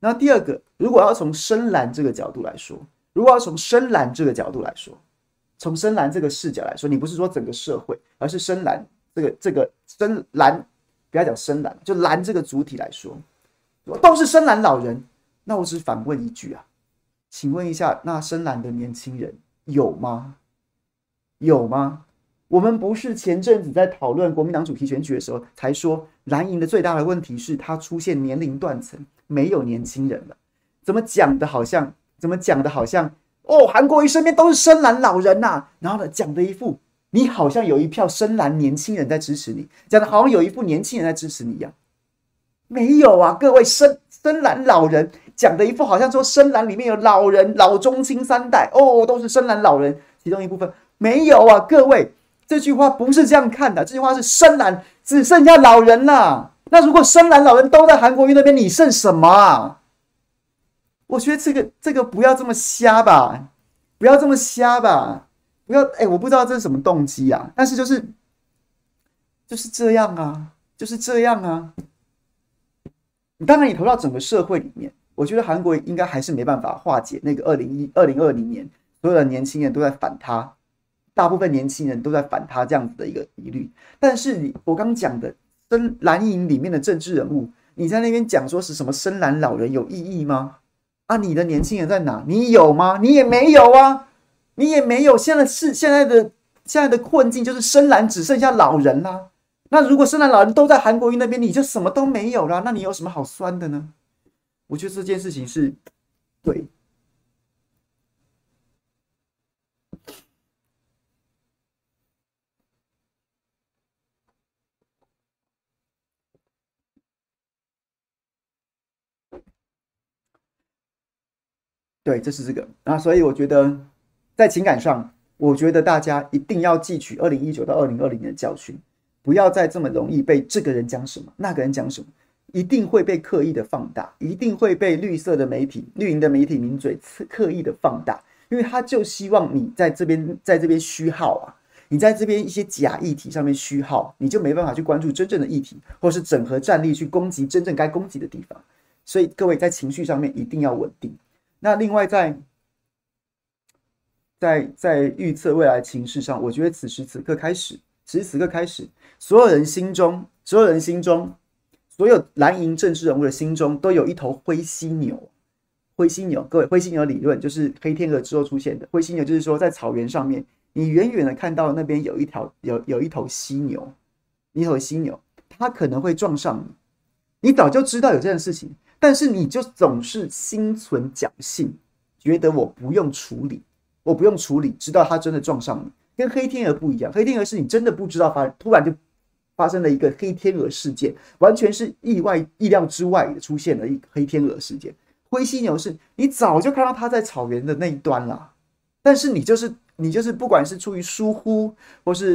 然后第二个，如果要从深蓝这个角度来说，从深蓝这个视角来说，你不是说整个社会，而是深蓝这个深蓝，不要讲深蓝，就蓝这个主体来说，都是深蓝老人。那我只反问一句啊，请问一下，那深蓝的年轻人有吗？我们不是前阵子在讨论国民党主题选举的时候，才说蓝营的最大的问题是它出现年龄断层，没有年轻人了。怎么讲的好像哦，韩国瑜身边都是深蓝老人呐，然后呢，讲的一副你好像有一票深蓝年轻人在支持你，讲的好像有一副年轻人在支持你一样。没有啊，各位深蓝老人讲的一副好像说深蓝里面有老人老中青三代哦，都是深蓝老人其中一部分。没有啊，各位，这句话不是这样看的，这句话是深蓝只剩下老人啦。那如果深蓝老人都在韩国瑜那边，你剩什么啊？我觉得这个不要这么瞎吧，不要我不知道这是什么动机啊，但是就是这样啊。当然，你投到整个社会里面，我觉得韩国应该还是没办法化解那个2020年所有的年轻人都在反他，大部分年轻人都在反他这样子的一个疑虑。但是我刚讲的深蓝营里面的政治人物，你在那边讲说是什么深蓝老人有意义吗？啊，你的年轻人在哪？你有吗？你也没有啊，你也没有。现在的困境就是深蓝只剩下老人啦、啊。那如果深蓝老人都在韩国瑜那边，你就什么都没有啦。那你有什么好酸的呢？我觉得这件事情是对。对，这是这个啊，所以我觉得在情感上，我觉得大家一定要汲取2019到2020年的教训，不要再这么容易被这个人讲什么，那个人讲什么，一定会被刻意的放大，一定会被绿色的媒体、绿营的媒体名嘴刻意的放大，因为他就希望你在这边虚耗啊，你在这边一些假议题上面虚耗，你就没办法去关注真正的议题，或是整合战力去攻击真正该攻击的地方。所以各位在情绪上面一定要稳定。那另外在预测未来情势上，我觉得此时此刻开始，所有蓝营政治人物的心中都有一头灰犀牛。各位，灰犀牛理论就是黑天鹅之后出现的。灰犀牛就是说，在草原上面，你远远的看到那边有一头犀牛，它可能会撞上你。你早就知道有这件事情。但是你就总是心存侥幸，觉得我不用处理，直到他真的撞上你。跟黑天鹅不一样，黑天鹅是你真的不知道突然就发生了一个黑天鹅事件，完全是意料之外出现了一个黑天鹅事件。灰犀牛是你早就看到它在草原的那一端了，但是你就是不管是出于疏忽，或是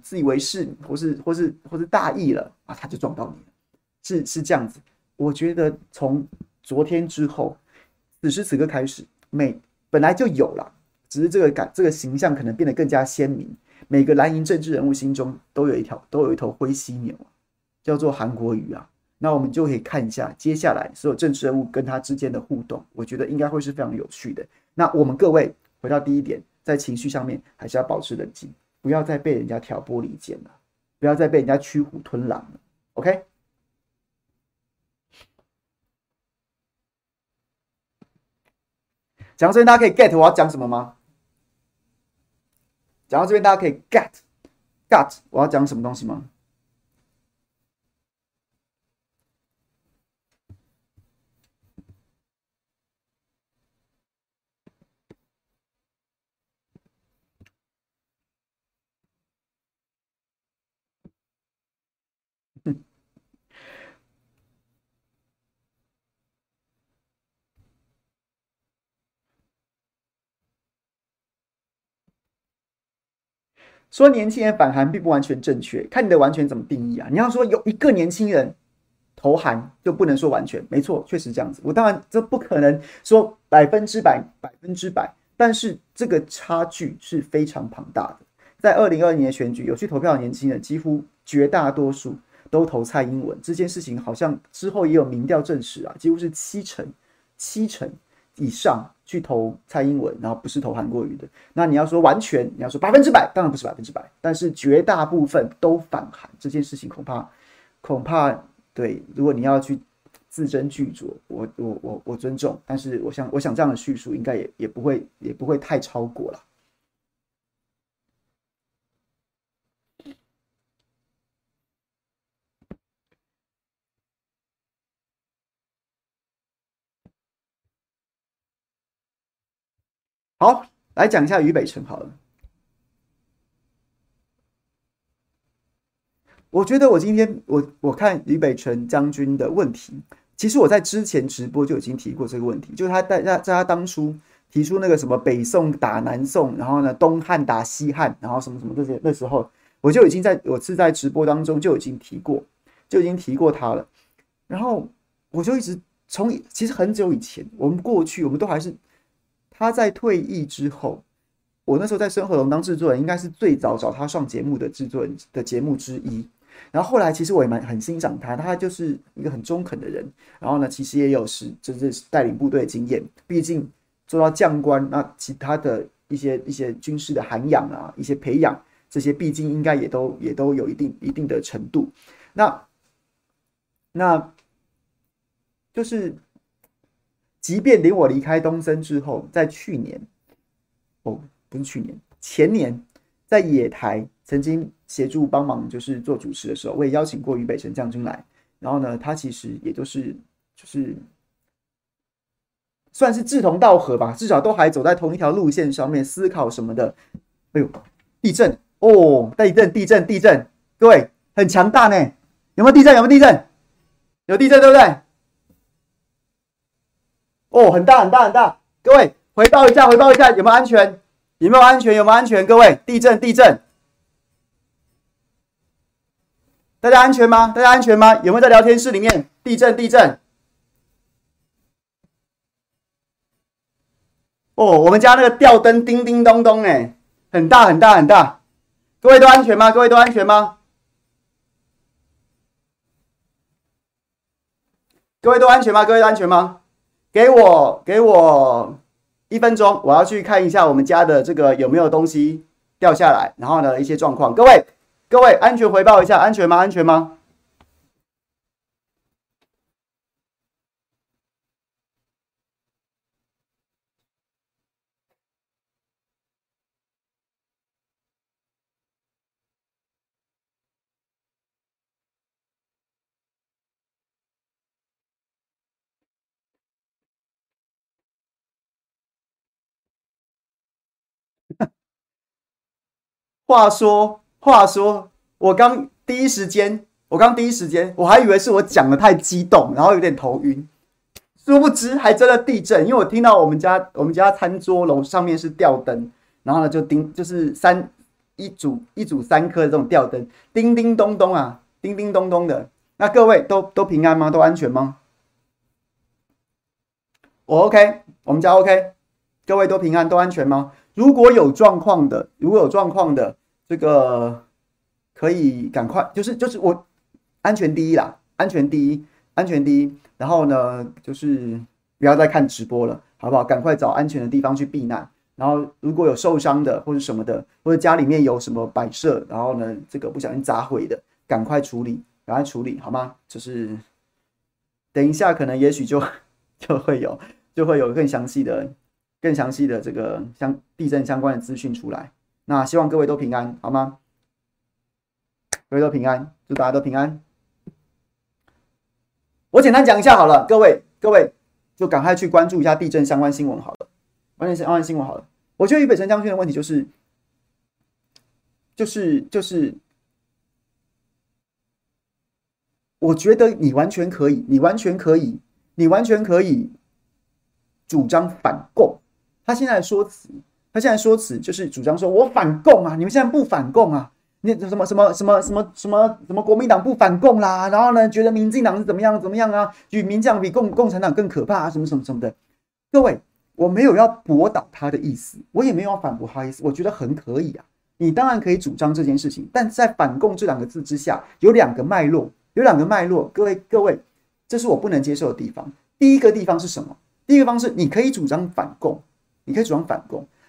自以为是，或是大意了啊，它就撞到你了，是这样子。我觉得从昨天之后，此时此刻开始，本来就有了，只是这个形象可能变得更加鲜明。每个蓝营政治人物心中都有一头灰犀牛，叫做韩国瑜啊。那我们就可以看一下接下来所有政治人物跟他之间的互动，我觉得应该会是非常有趣的。那我们各位回到第一点，在情绪上面还是要保持冷静，不要再被人家挑拨离间了，不要再被人家驱虎吞狼了。OK。讲到这边，大家可以 get 我要讲什么吗？讲到这边，大家可以 get 我要讲什么东西吗？说年轻人反韩并不完全正确，看你的完全怎么定义啊？你要说有一个年轻人投韩就不能说完全，没错，确实这样子。我当然这不可能说百分之百，但是这个差距是非常庞大的。在2020年的选举，有去投票的年轻人几乎绝大多数都投蔡英文，这件事情好像之后也有民调证实啊，几乎是七成以上去投蔡英文，然后不是投韩国瑜的。那你要说完全，你要说100%，当然不是100%，但是绝大部分都反韩，这件事情恐怕对。如果你要去字斟句酌，我尊重，但是我想这样的叙述应该也不会太超过了。好，来讲一下于北辰好了。我觉得我今天我看于北辰将军的问题，其实我在之前直播就已经提过这个问题，就是他当初提出那个什么北宋打南宋，然后呢东汉打西汉，然后什么什么这些，那时候我就已经在直播当中就已经提过他了。然后我就一直其实很久以前，我们过去我们都还是。他在退役之后，我那时候在生活龙当制作人，应该是最早找他上节目的制作人的节目之一。然后后来其实我也很欣赏他，他就是一个很中肯的人。然后呢，其实也有就是带领部队的经验，毕竟做到将官，那其他的一些军事的涵养啊，一些培养，这些毕竟应该也都有一定的程度。那就是。即便领我离开东森之后，在去年，不是去年，前年，在野台曾经协助帮忙，就是做主持的时候，我也邀请过于北辰将军来。然后呢，他其实也就是算是志同道合吧，至少都还走在同一条路线上面思考什么的。哎呦，地震哦，地震！各位很强大呢，有没有地震？有地震对不对？哦，很大！各位回报一下，有没有安全？各位，地震！大家安全吗？有没有在聊天室里面？地震！哦，我们家那个吊灯叮叮咚咚哎，很大！各位都安全吗？各位都安全吗？给我1分钟，我要去看一下我们家的这个有没有东西掉下来，然后呢一些状况。各位安全回报一下，安全吗？话说，我还以为是我讲的太激动，然后有点头晕。殊不知还真的地震，因为我听到我们家餐桌楼上面是吊灯，然后呢就是一组三颗的这种吊灯，叮叮咚咚啊，叮叮咚咚的。那各位都平安吗？都安全吗？我 OK， 我们家 OK， 各位都平安都安全吗？如果有状况的，这个可以赶快，就是我安全第一啦，安全第一。然后呢，就是不要再看直播了，好不好？赶快找安全的地方去避难。然后如果有受伤的或者什么的，或者家里面有什么摆设，然后呢，这个不小心砸毁的，赶快处理，好吗？就是等一下可能也许就会有更详细的这个地震相关的资讯出来。那希望各位都平安，好吗？各位都平安，祝大家都平安。我简单讲一下好了，各位就赶快去关注一下地震相关新闻好了。我觉得于北辰将军的问题就是，我觉得你完全可以主张反共。他现在说辞就是主张说我反共啊，你们现在不反共啊，你什么国民党不反共啦，然后呢觉得民进党是怎么样啊，与民进党比共产党更可怕啊，什么的。各位，我没有要驳倒他的意思，我也没有要反驳他的意思，我觉得很可以啊，你当然可以主张这件事情，但在反共这两个字之下有两个脉络，各位，这是我不能接受的地方。第一个地方是什么？第一个方式，你可以主张反共，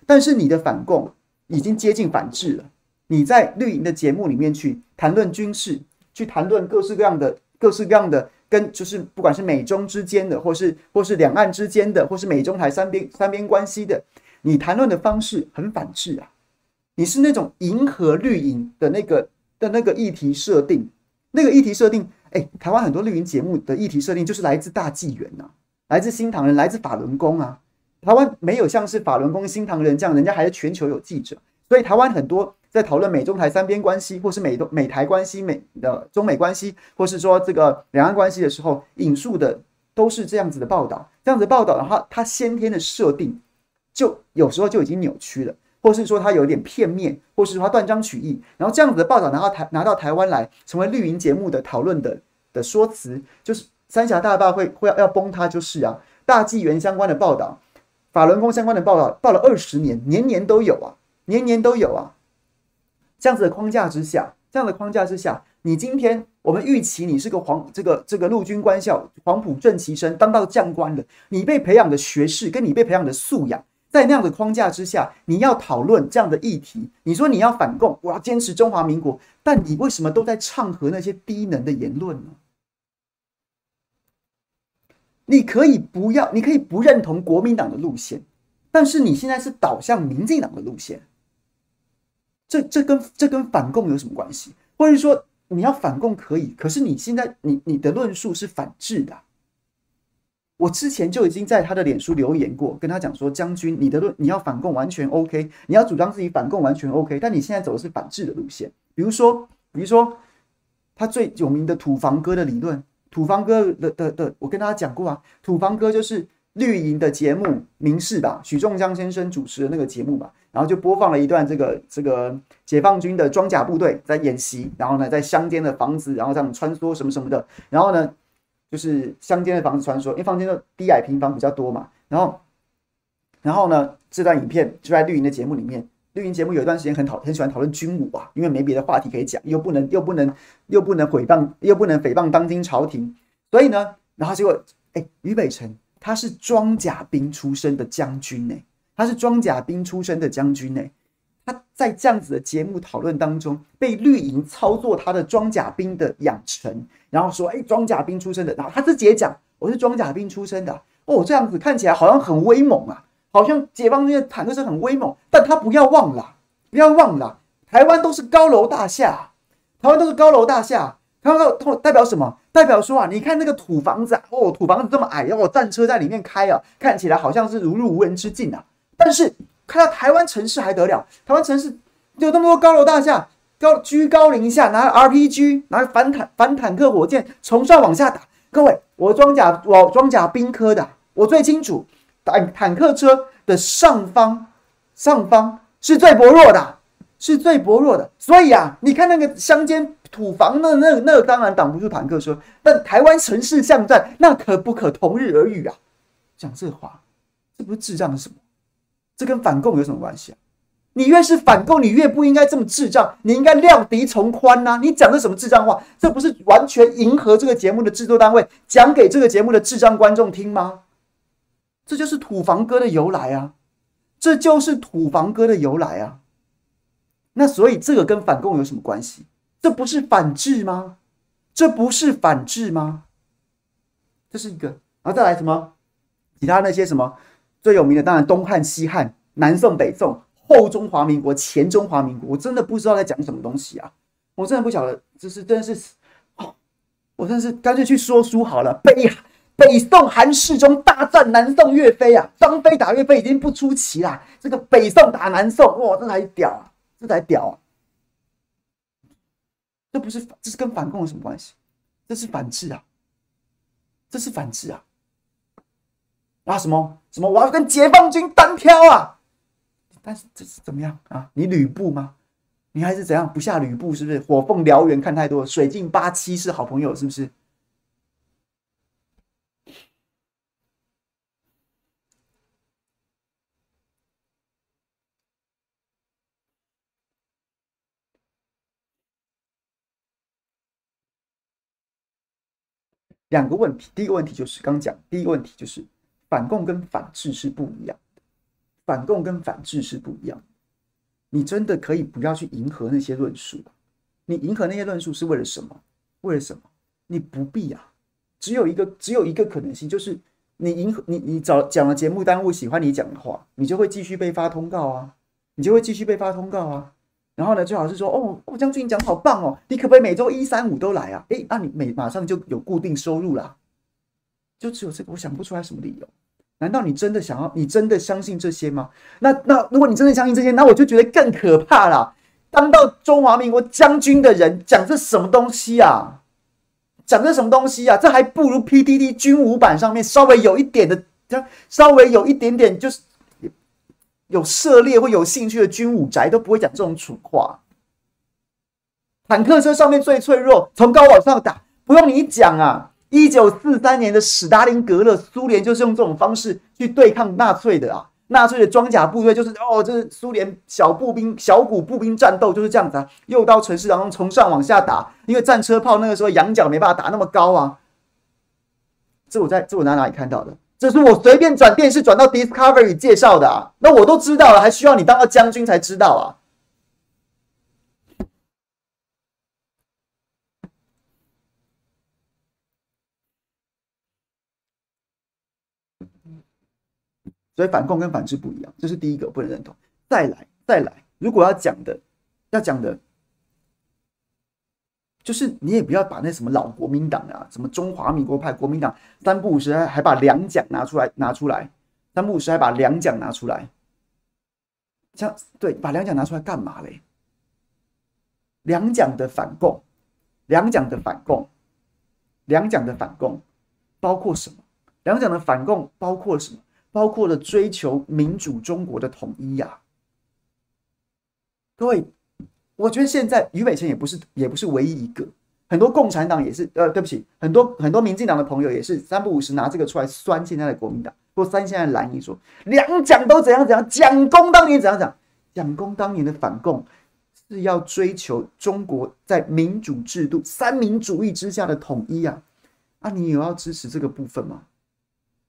但是你的反共已经接近反制了。你在绿营的节目里面去谈论军事，去谈论各式各样的跟就是不管是美中之间的，或是两岸之间的，或是美中台三边关系的，你谈论的方式很反制啊！你是那种迎合绿营的那个议题设定，台湾很多绿营节目的议题设定就是来自大纪元啊，来自新唐人，来自法轮功啊。台湾没有像是法轮功、新唐人这样，人家还是全球有记者，所以台湾很多在讨论美中台三边关系，或是美台关系、中美关系，或是说这个两岸关系的时候，引述的都是这样子的报道。这样子的报道，然后它先天的设定就有时候就已经扭曲了，或是说它有点片面，或是说它断章取义。然后这样子的报道拿到台湾来，成为绿营节目的讨论的说辞，就是三峡大坝会要崩塌就是啊，大纪元相关的报道，法轮功相关的报道，报了20年，年年都有啊。这样子的框架之下，你今天我们预期你是个陆军官校黄埔正旗生，当到将官了，你被培养的学识跟你被培养的素养，在那样的框架之下，你要讨论这样的议题，你说你要反共，我要坚持中华民国，但你为什么都在唱和那些低能的言论呢？你可以不认同国民党的路线，但是你现在是导向民进党的路线，这跟反共有什么关系？或者说你要反共可以，可是你现在你的论述是反制的啊。我之前就已经在他的脸书留言过，跟他讲说，将军，你要反共完全 OK， 你要主张自己反共完全 OK， 但你现在走的是反制的路线。比如说他最有名的土房哥的理论。我跟大家讲过啊，土房哥就是绿营的节目《民视》吧，许仲湘先生主持的那个节目吧，然后就播放了一段这个解放军的装甲部队在演习，然后呢在乡间的房子，然后这样穿梭什么的，然后呢就是乡间的房子穿梭，因为房间的低矮平房比较多嘛，然后呢这段影片就在绿营的节目里面。绿营节目有一段时间很喜欢讨论军武啊，因为没别的话题可以讲，又不能诽谤当今朝廷，所以呢，然后结果，于北辰他是装甲兵出身的将军呢，他在这样子的节目讨论当中，被绿营操作他的装甲兵的养成，然后说，装甲兵出身的，然后他自己也讲，我是装甲兵出身的啊，哦，这样子看起来好像很威猛啊。好像解放军的坦克车很威猛，但他不要忘了，台湾都是高楼大厦，它代表什么？代表说啊，你看那个土房子啊，哦，土房子这么矮哦，战车在里面开啊，看起来好像是如入无人之境啊。但是看到台湾城市还得了？台湾城市有那么多高楼大厦，居高临下，拿着 RPG， 拿着反坦克火箭从上往下打，各位，我装甲兵科的，我最清楚，坦克车的上方是最薄弱的，是最薄弱的。所以啊，你看那个乡间土房，那当然挡不住坦克车，但台湾城市巷战那可不可同日而语啊！讲这话，这不是智障是什么？这跟反共有什么关系啊？你越是反共，你越不应该这么智障，你应该料敌从宽呐！你讲的什么智障话？这不是完全迎合这个节目的制作单位，讲给这个节目的智障观众听吗？这就是土房歌的由来啊！这就是土房歌的由来啊！那所以这个跟反共有什么关系？这不是反制吗？这不是反制吗？这是一个，然后再来什么？其他那些什么最有名的，当然东汉、西汉、南宋、北宋。后中华民国、前中华民国，我真的不知道在讲什么东西啊！我真的不晓得，就是真的是，哦，我真的是干脆去说书好了。北宋韩世忠大战南宋岳飞啊，张飞打岳飞已经不出奇啦。这个北宋打南宋，哇，这才屌啊！这才屌啊！这不是，这是跟反共有什么关系？这是反制啊！这是反制啊！啊，什么？我要跟解放军单挑啊！但是这是怎么样啊？你吕布吗？你还是怎样？不下吕布是不是？火凤燎原看太多，水镜八七是好朋友是不是？两个问题，第一个问题就是刚讲，第一个问题就是反共跟反制是不一样。反共跟反制是不一样的，你真的可以不要去迎合那些论述。你迎合那些论述是为了什么？为了什么？你不必啊。只有一个可能性，就是你讲了节目单位喜欢你讲的话，你就会继续被发通告啊，你就会继续被发通告啊。然后呢，最好是说哦，将军你讲好棒哦，你可不可以每周1、3、5都来啊？哎，那你马上就有固定收入啦。就只有这个，我想不出来什么理由。难道你真的想要？你真的相信这些吗？那如果你真的相信这些，那我就觉得更可怕啦！当到中华民国将军的人讲这什么东西啊？讲这什么东西啊？这还不如 PTT 军武版上面稍微有一点点就是有涉猎或有兴趣的军武宅都不会讲这种蠢话。坦克车上面最脆弱，从高往上打，不用你讲啊！1943年的史达林格勒，苏联就是用这种方式去对抗纳粹的啊！纳粹的装甲部队就是这是苏联小股步兵战斗就是这样子啊！右到城市当中从上往下打，因为战车炮那个时候仰角没办法打那么高啊！这我哪里看到的？这是我随便转电视转到 Discovery 介绍的啊！那我都知道了，还需要你当到将军才知道啊！所以反共跟反制不一样，这是第一个我不能认同。再来，如果要讲的，就是你也不要把那什么老国民党啊，什么中华民国派国民党，三不五时还把两蒋拿出来，三不五时还把两蒋拿出来，像对，把两蒋拿出来干嘛嘞？两蒋的反共，包括什么？两蒋的反共包括什么？包括了追求民主中国的统一呀。各位，我觉得现在余美辰也不是唯一一个，很多共产党也是，对不起，很多民进党的朋友也是三不五时拿这个出来酸现在的国民党，或酸现在的蓝营，说两蒋都怎样怎样，蒋公当年怎样怎样，蒋公当年的反共是要追求中国在民主制度、三民主义之下的统一啊。那你有要支持这个部分吗？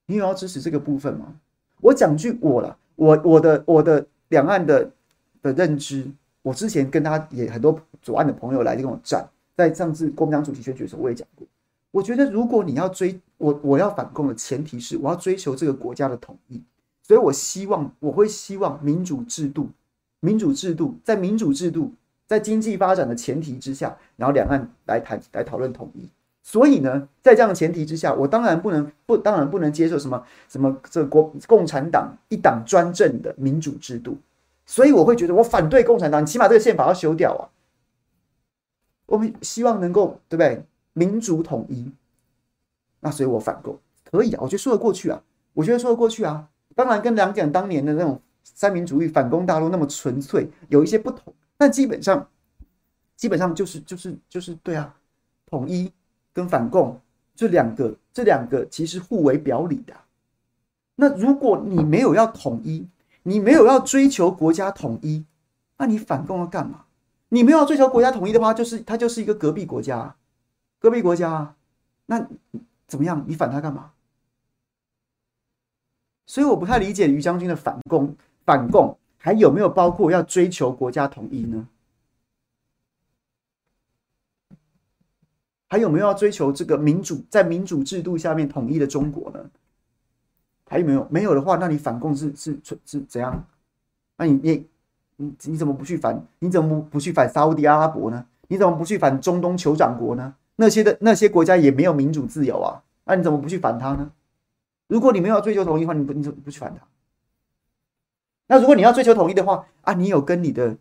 你有要支持这个部分吗？我讲句我啦，我的两岸的认知，我之前跟他也很多左岸的朋友来跟我站，在上次国民党主席选举的时候，我也讲过，我觉得如果你要我要反共的前提是我要追求这个国家的统一，所以我会希望民主制度在经济发展的前提之下，然后两岸来讨论统一。所以呢，在这样的前提之下，我当然不能接受什么这共产党一党专政的民主制度，所以我会觉得我反对共产党，起码这个宪法要修掉啊。我们希望能够对不对？民主统一，那所以我反购可以啊，我觉得说得过去啊，我觉得说得过去啊。当然跟两蒋当年的那种三民主义反攻大陆那么纯粹有一些不同，但基本上就是对啊，统一跟反共这两个其实互为表里的啊。那如果你没有要统一，你没有要追求国家统一，那你反共要干嘛？你没有要追求国家统一的话，它就是一个隔壁国家啊，隔壁国家啊，那怎么样？你反它干嘛？所以我不太理解于将军的反共还有没有包括要追求国家统一呢？还有没有要追求这个民主，在民主制度下面统一的中国呢？还有没有？没有的话，那你反共是怎样？那你怎么不去反？你怎么不去反沙烏地阿拉伯呢？你怎么不去反中东酋长国呢？那些国家也没有民主自由啊，那你怎么不去反它呢？如果你没有追求统一的话，你怎么不去反它？那如果你要追求统一的话啊，你有跟你的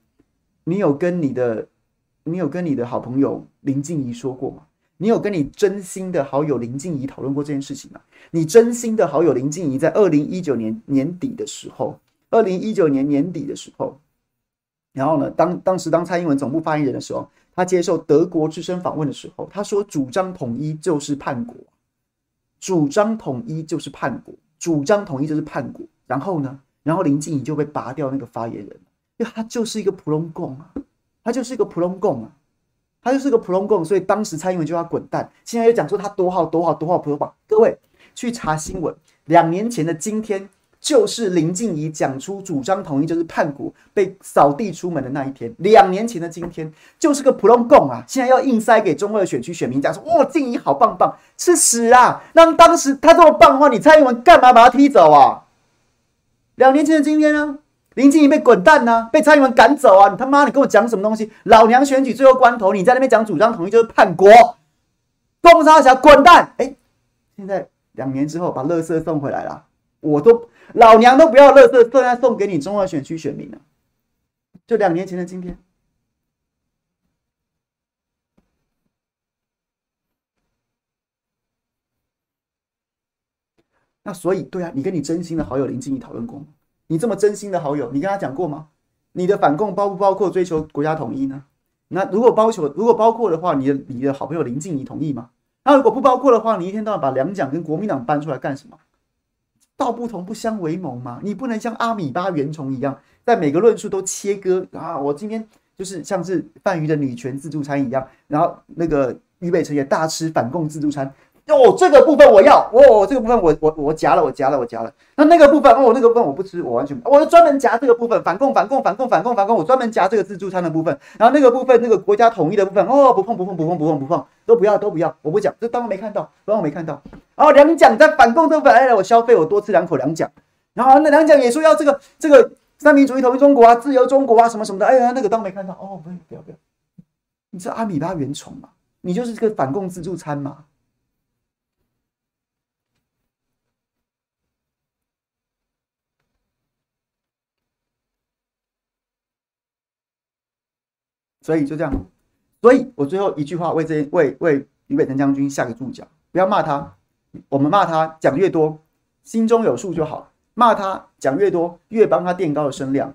好朋友林静怡说过吗？你有跟你真心的好友林静怡讨论过这件事情吗？你真心的好友林静怡在2019年年底的时候，然后呢，当时蔡英文总部发言人的时候，他接受德国之声访问的时候，他说主张统一就是叛国，主张统一就是叛国。然后林静怡就被拔掉那个发言人，因为他就是一个普龙共啊，他就是个普通共，所以当时蔡英文就要滚蛋。现在又讲说他多好普通吧？各位去查新闻，2年前的今天就是林静怡讲出主张统一就是叛国被扫地出门的那一天。2年前的今天就是个普通共啊！现在要硬塞给中二选区选民讲说，哇，静怡好棒棒，吃屎啊！那当时他这么棒的话，你蔡英文干嘛把他踢走啊？2年前的今天啊，林静怡被滚蛋啊，被蔡英文赶走啊！你他妈，你跟我讲什么东西？老娘选举最后关头，你在那边讲主张统一就是叛国，共三小滚蛋！哎，现在2年之后把垃圾送回来了，老娘都不要垃圾，正在送给你中二选区选民了。就2年前的今天，那所以对啊，你跟你真心的好友林静怡讨论过吗？你这么真心的好友，你跟他讲过吗？你的反共包不包括追求国家统一呢？那如果包括的话，你的好朋友林静怡同意吗？那如果不包括的话，你一天到晚把两蒋跟国民党搬出来干什么？道不同不相为谋嘛。你不能像阿米巴原虫一样，在每个论述都切割啊！我今天就是像是范瑜的女权自助餐一样，然后那个俞北辰也大吃反共自助餐。哦，这个部分我要，哦，这个部分我夹了。那个部分，哦，那个部分我不吃，我完全，我专门夹这个部分，反共，我专门夹这个自助餐的部分，然后那个部分，那个国家统一的部分，哦，不碰，都不要，我不讲，就当我没看到。然后两蒋在反共这部分，哎，我消费，我多吃2口两蒋，然后那两蒋也说要这个三民主义统一中国啊，自由中国啊，什么的，哎呀，那个当没看到，哦，不要，你这阿米巴原虫嘛，你就是这个反共自助餐嘛。所以就这样，所以我最后一句话为俞北辰将军下个注脚，不要骂他，我们骂他讲越多，心中有数就好。骂他讲越多，越帮他垫高的声量。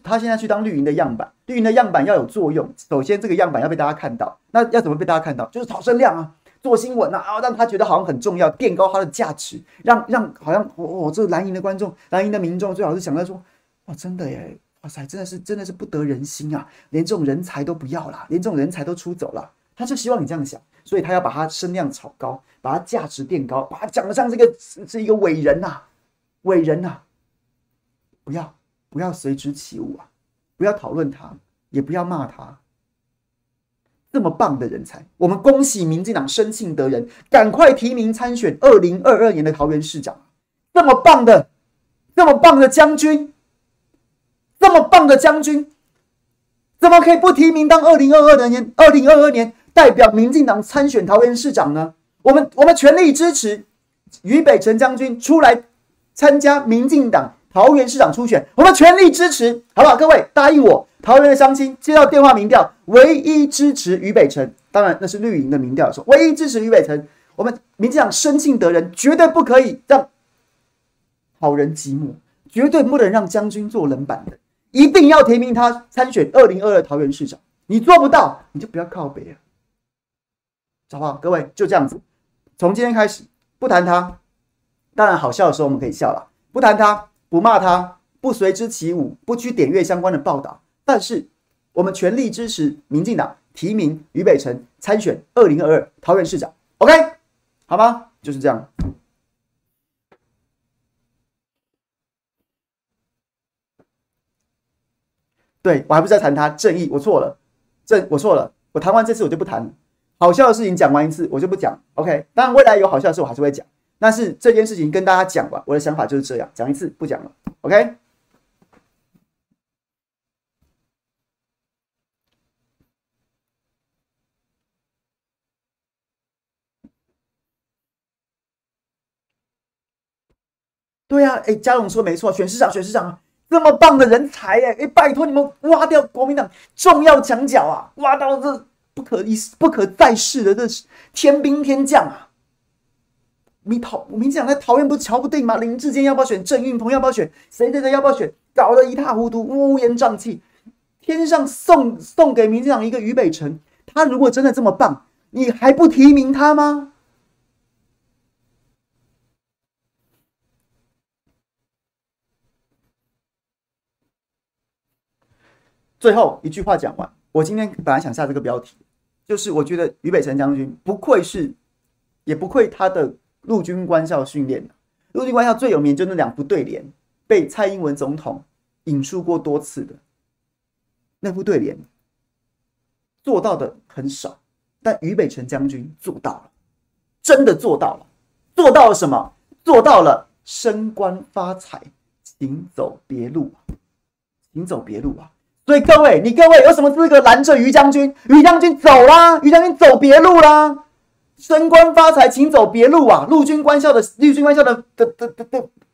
他现在去当绿营的样板，绿营的样板要有作用，首先这个样板要被大家看到。那要怎么被大家看到？就是炒声量啊，做新闻啊，让他觉得好像很重要，垫高他的价值，让好像哦，这蓝营的观众、蓝营的民众最好是想到说，哇，真的耶。哇塞，真的是不得人心啊！连这种人才都不要了，连这种人才都出走了。他就希望你这样想，所以他要把他声量炒高，把他价值垫高，把他讲得像是一个伟人呐、啊，伟人呐、啊！不要随之起舞啊！不要讨论他，也不要骂他。这么棒的人才，我们恭喜民进党深信得人，赶快提名参选2022年的桃园市长。这么棒的将军！这么棒的将军，怎么可以不提名当2022年代表民进党参选桃园市长呢？我们全力支持俞北辰将军出来参加民进党桃园市长初选，我们全力支持，好不好？各位答应我，桃园的乡亲接到电话民调，唯一支持俞北辰，当然那是绿营的民调说，唯一支持俞北辰。我们民进党深信的人绝对不可以让好人寂寞，绝对不能让将军做冷板凳，一定要提名他参选2022桃园市长。你做不到，你就不要靠北了，好不好？各位就这样子，从今天开始不谈他。当然好笑的时候我们可以笑了，不谈他，不骂他，不随之起舞，不去点阅相关的报道。但是我们全力支持民进党提名于北辰参选2022桃园市长。OK， 好吗？就是这样。对，我还不是在谈他正义，我错了，我错了，我谈完这次我就不谈了。好笑的事情讲完一次我就不讲。OK， 当然未来有好笑的事我还是会讲。但是这件事情跟大家讲吧，我的想法就是这样，讲一次不讲了。OK， 对啊，哎，嘉荣说没错，选市长，选市长啊，这么棒的人才哎，哎，拜托你们挖掉国民党重要墙角啊，挖到这不可再世的这天兵天将啊！民进党在桃园不是瞧不定吗？林志坚要不要选？郑运鹏要不要选？谁要不要选？搞得一塌糊涂，乌烟瘴气。天上送给民进党一个于北辰，他如果真的这么棒，你还不提名他吗？最后一句话讲完，我今天本来想下这个标题，就是我觉得于北辰将军也不愧他的陆军官校训练，陆军官校最有名就那两副对联，被蔡英文总统引述过多次的那副对联，做到的很少，但于北辰将军做到了，真的做到了，做到了什么？做到了升官发财，行走别路啊，行走别路啊！所以各位，各位有什么资格拦着于将军？于将军走啦，于将军走别路啦！升官发财，请走别路啊！陆军官校的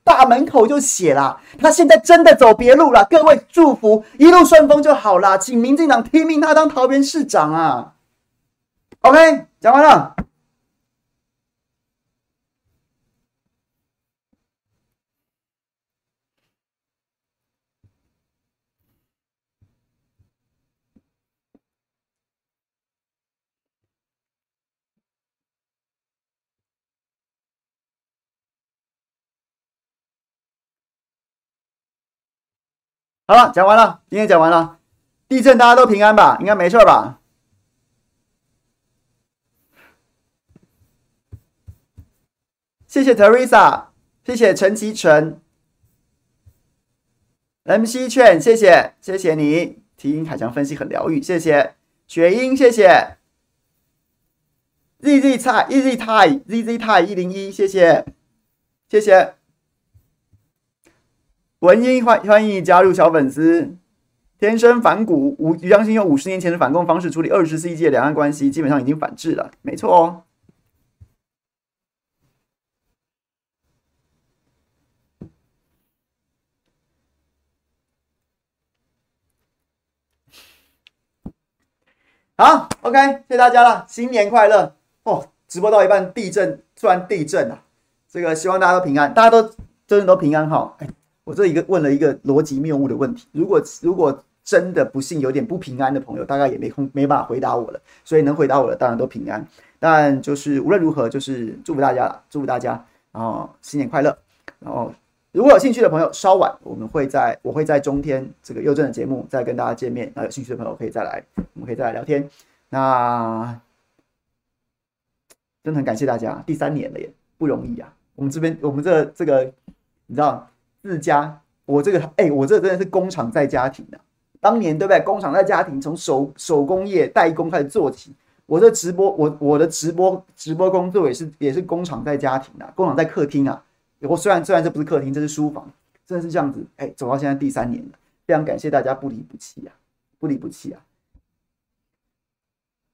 大门口就写啦，他现在真的走别路了。各位祝福一路顺风就好啦，请民进党提名他当桃园市长啊。OK， 讲完了。好了，讲完了，今天讲完了。地震大家都平安吧？应该没事吧？谢谢 Teresa， 谢谢陈其成 ，MC 券，谢谢你。提英凯强分析很疗愈，谢谢雪英，谢谢 ZZTie101，谢谢。文英欢迎你加入小粉丝。天生反骨，于将军用50年前的反共方式处理20世纪的两岸关系，基本上已经反制了，没错哦。好 ，OK， 谢谢大家了，新年快乐哦！直播到一半，突然地震啊！这个希望大家都平安，大家都真的都平安好。我这问了一个逻辑谬误的问题，如果真的不幸有点不平安的朋友，大概也没办法回答我了，所以能回答我的当然都平安，但就是无论如何就是祝福大家，然后新年快乐。然后如果有兴趣的朋友，稍晚我会在中天这个右政的节目再跟大家见面，然后有兴趣的朋友我们可以再来聊天。那真的很感谢大家，第3年了耶，不容易啊。我们这个你知道。自家，我这个真的是工厂在家庭啊！当年对不对？工厂在家庭，从手工业代工开始做起。我的直播工作也是工厂在家庭啊，工厂在客厅啊。我虽然这不是客厅，这是书房，真的是这样子。走到现在第3年了，非常感谢大家不离不弃啊！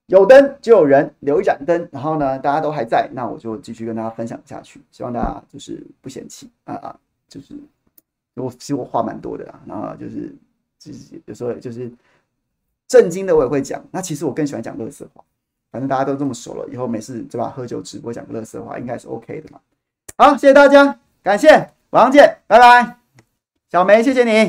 有灯就有人，留一盏灯，然后呢，大家都还在，那我就继续跟大家分享下去，希望大家就是不嫌弃啊，就是。其实我话蛮多的啦，然后就是有时候就是正经的我也会讲，那其实我更喜欢讲垃圾话，反正大家都这么熟了，以后没事对吧？喝酒直播讲个乐色话，应该是 OK 的嘛。好，谢谢大家，感谢，晚上见，拜拜。小梅，谢谢你。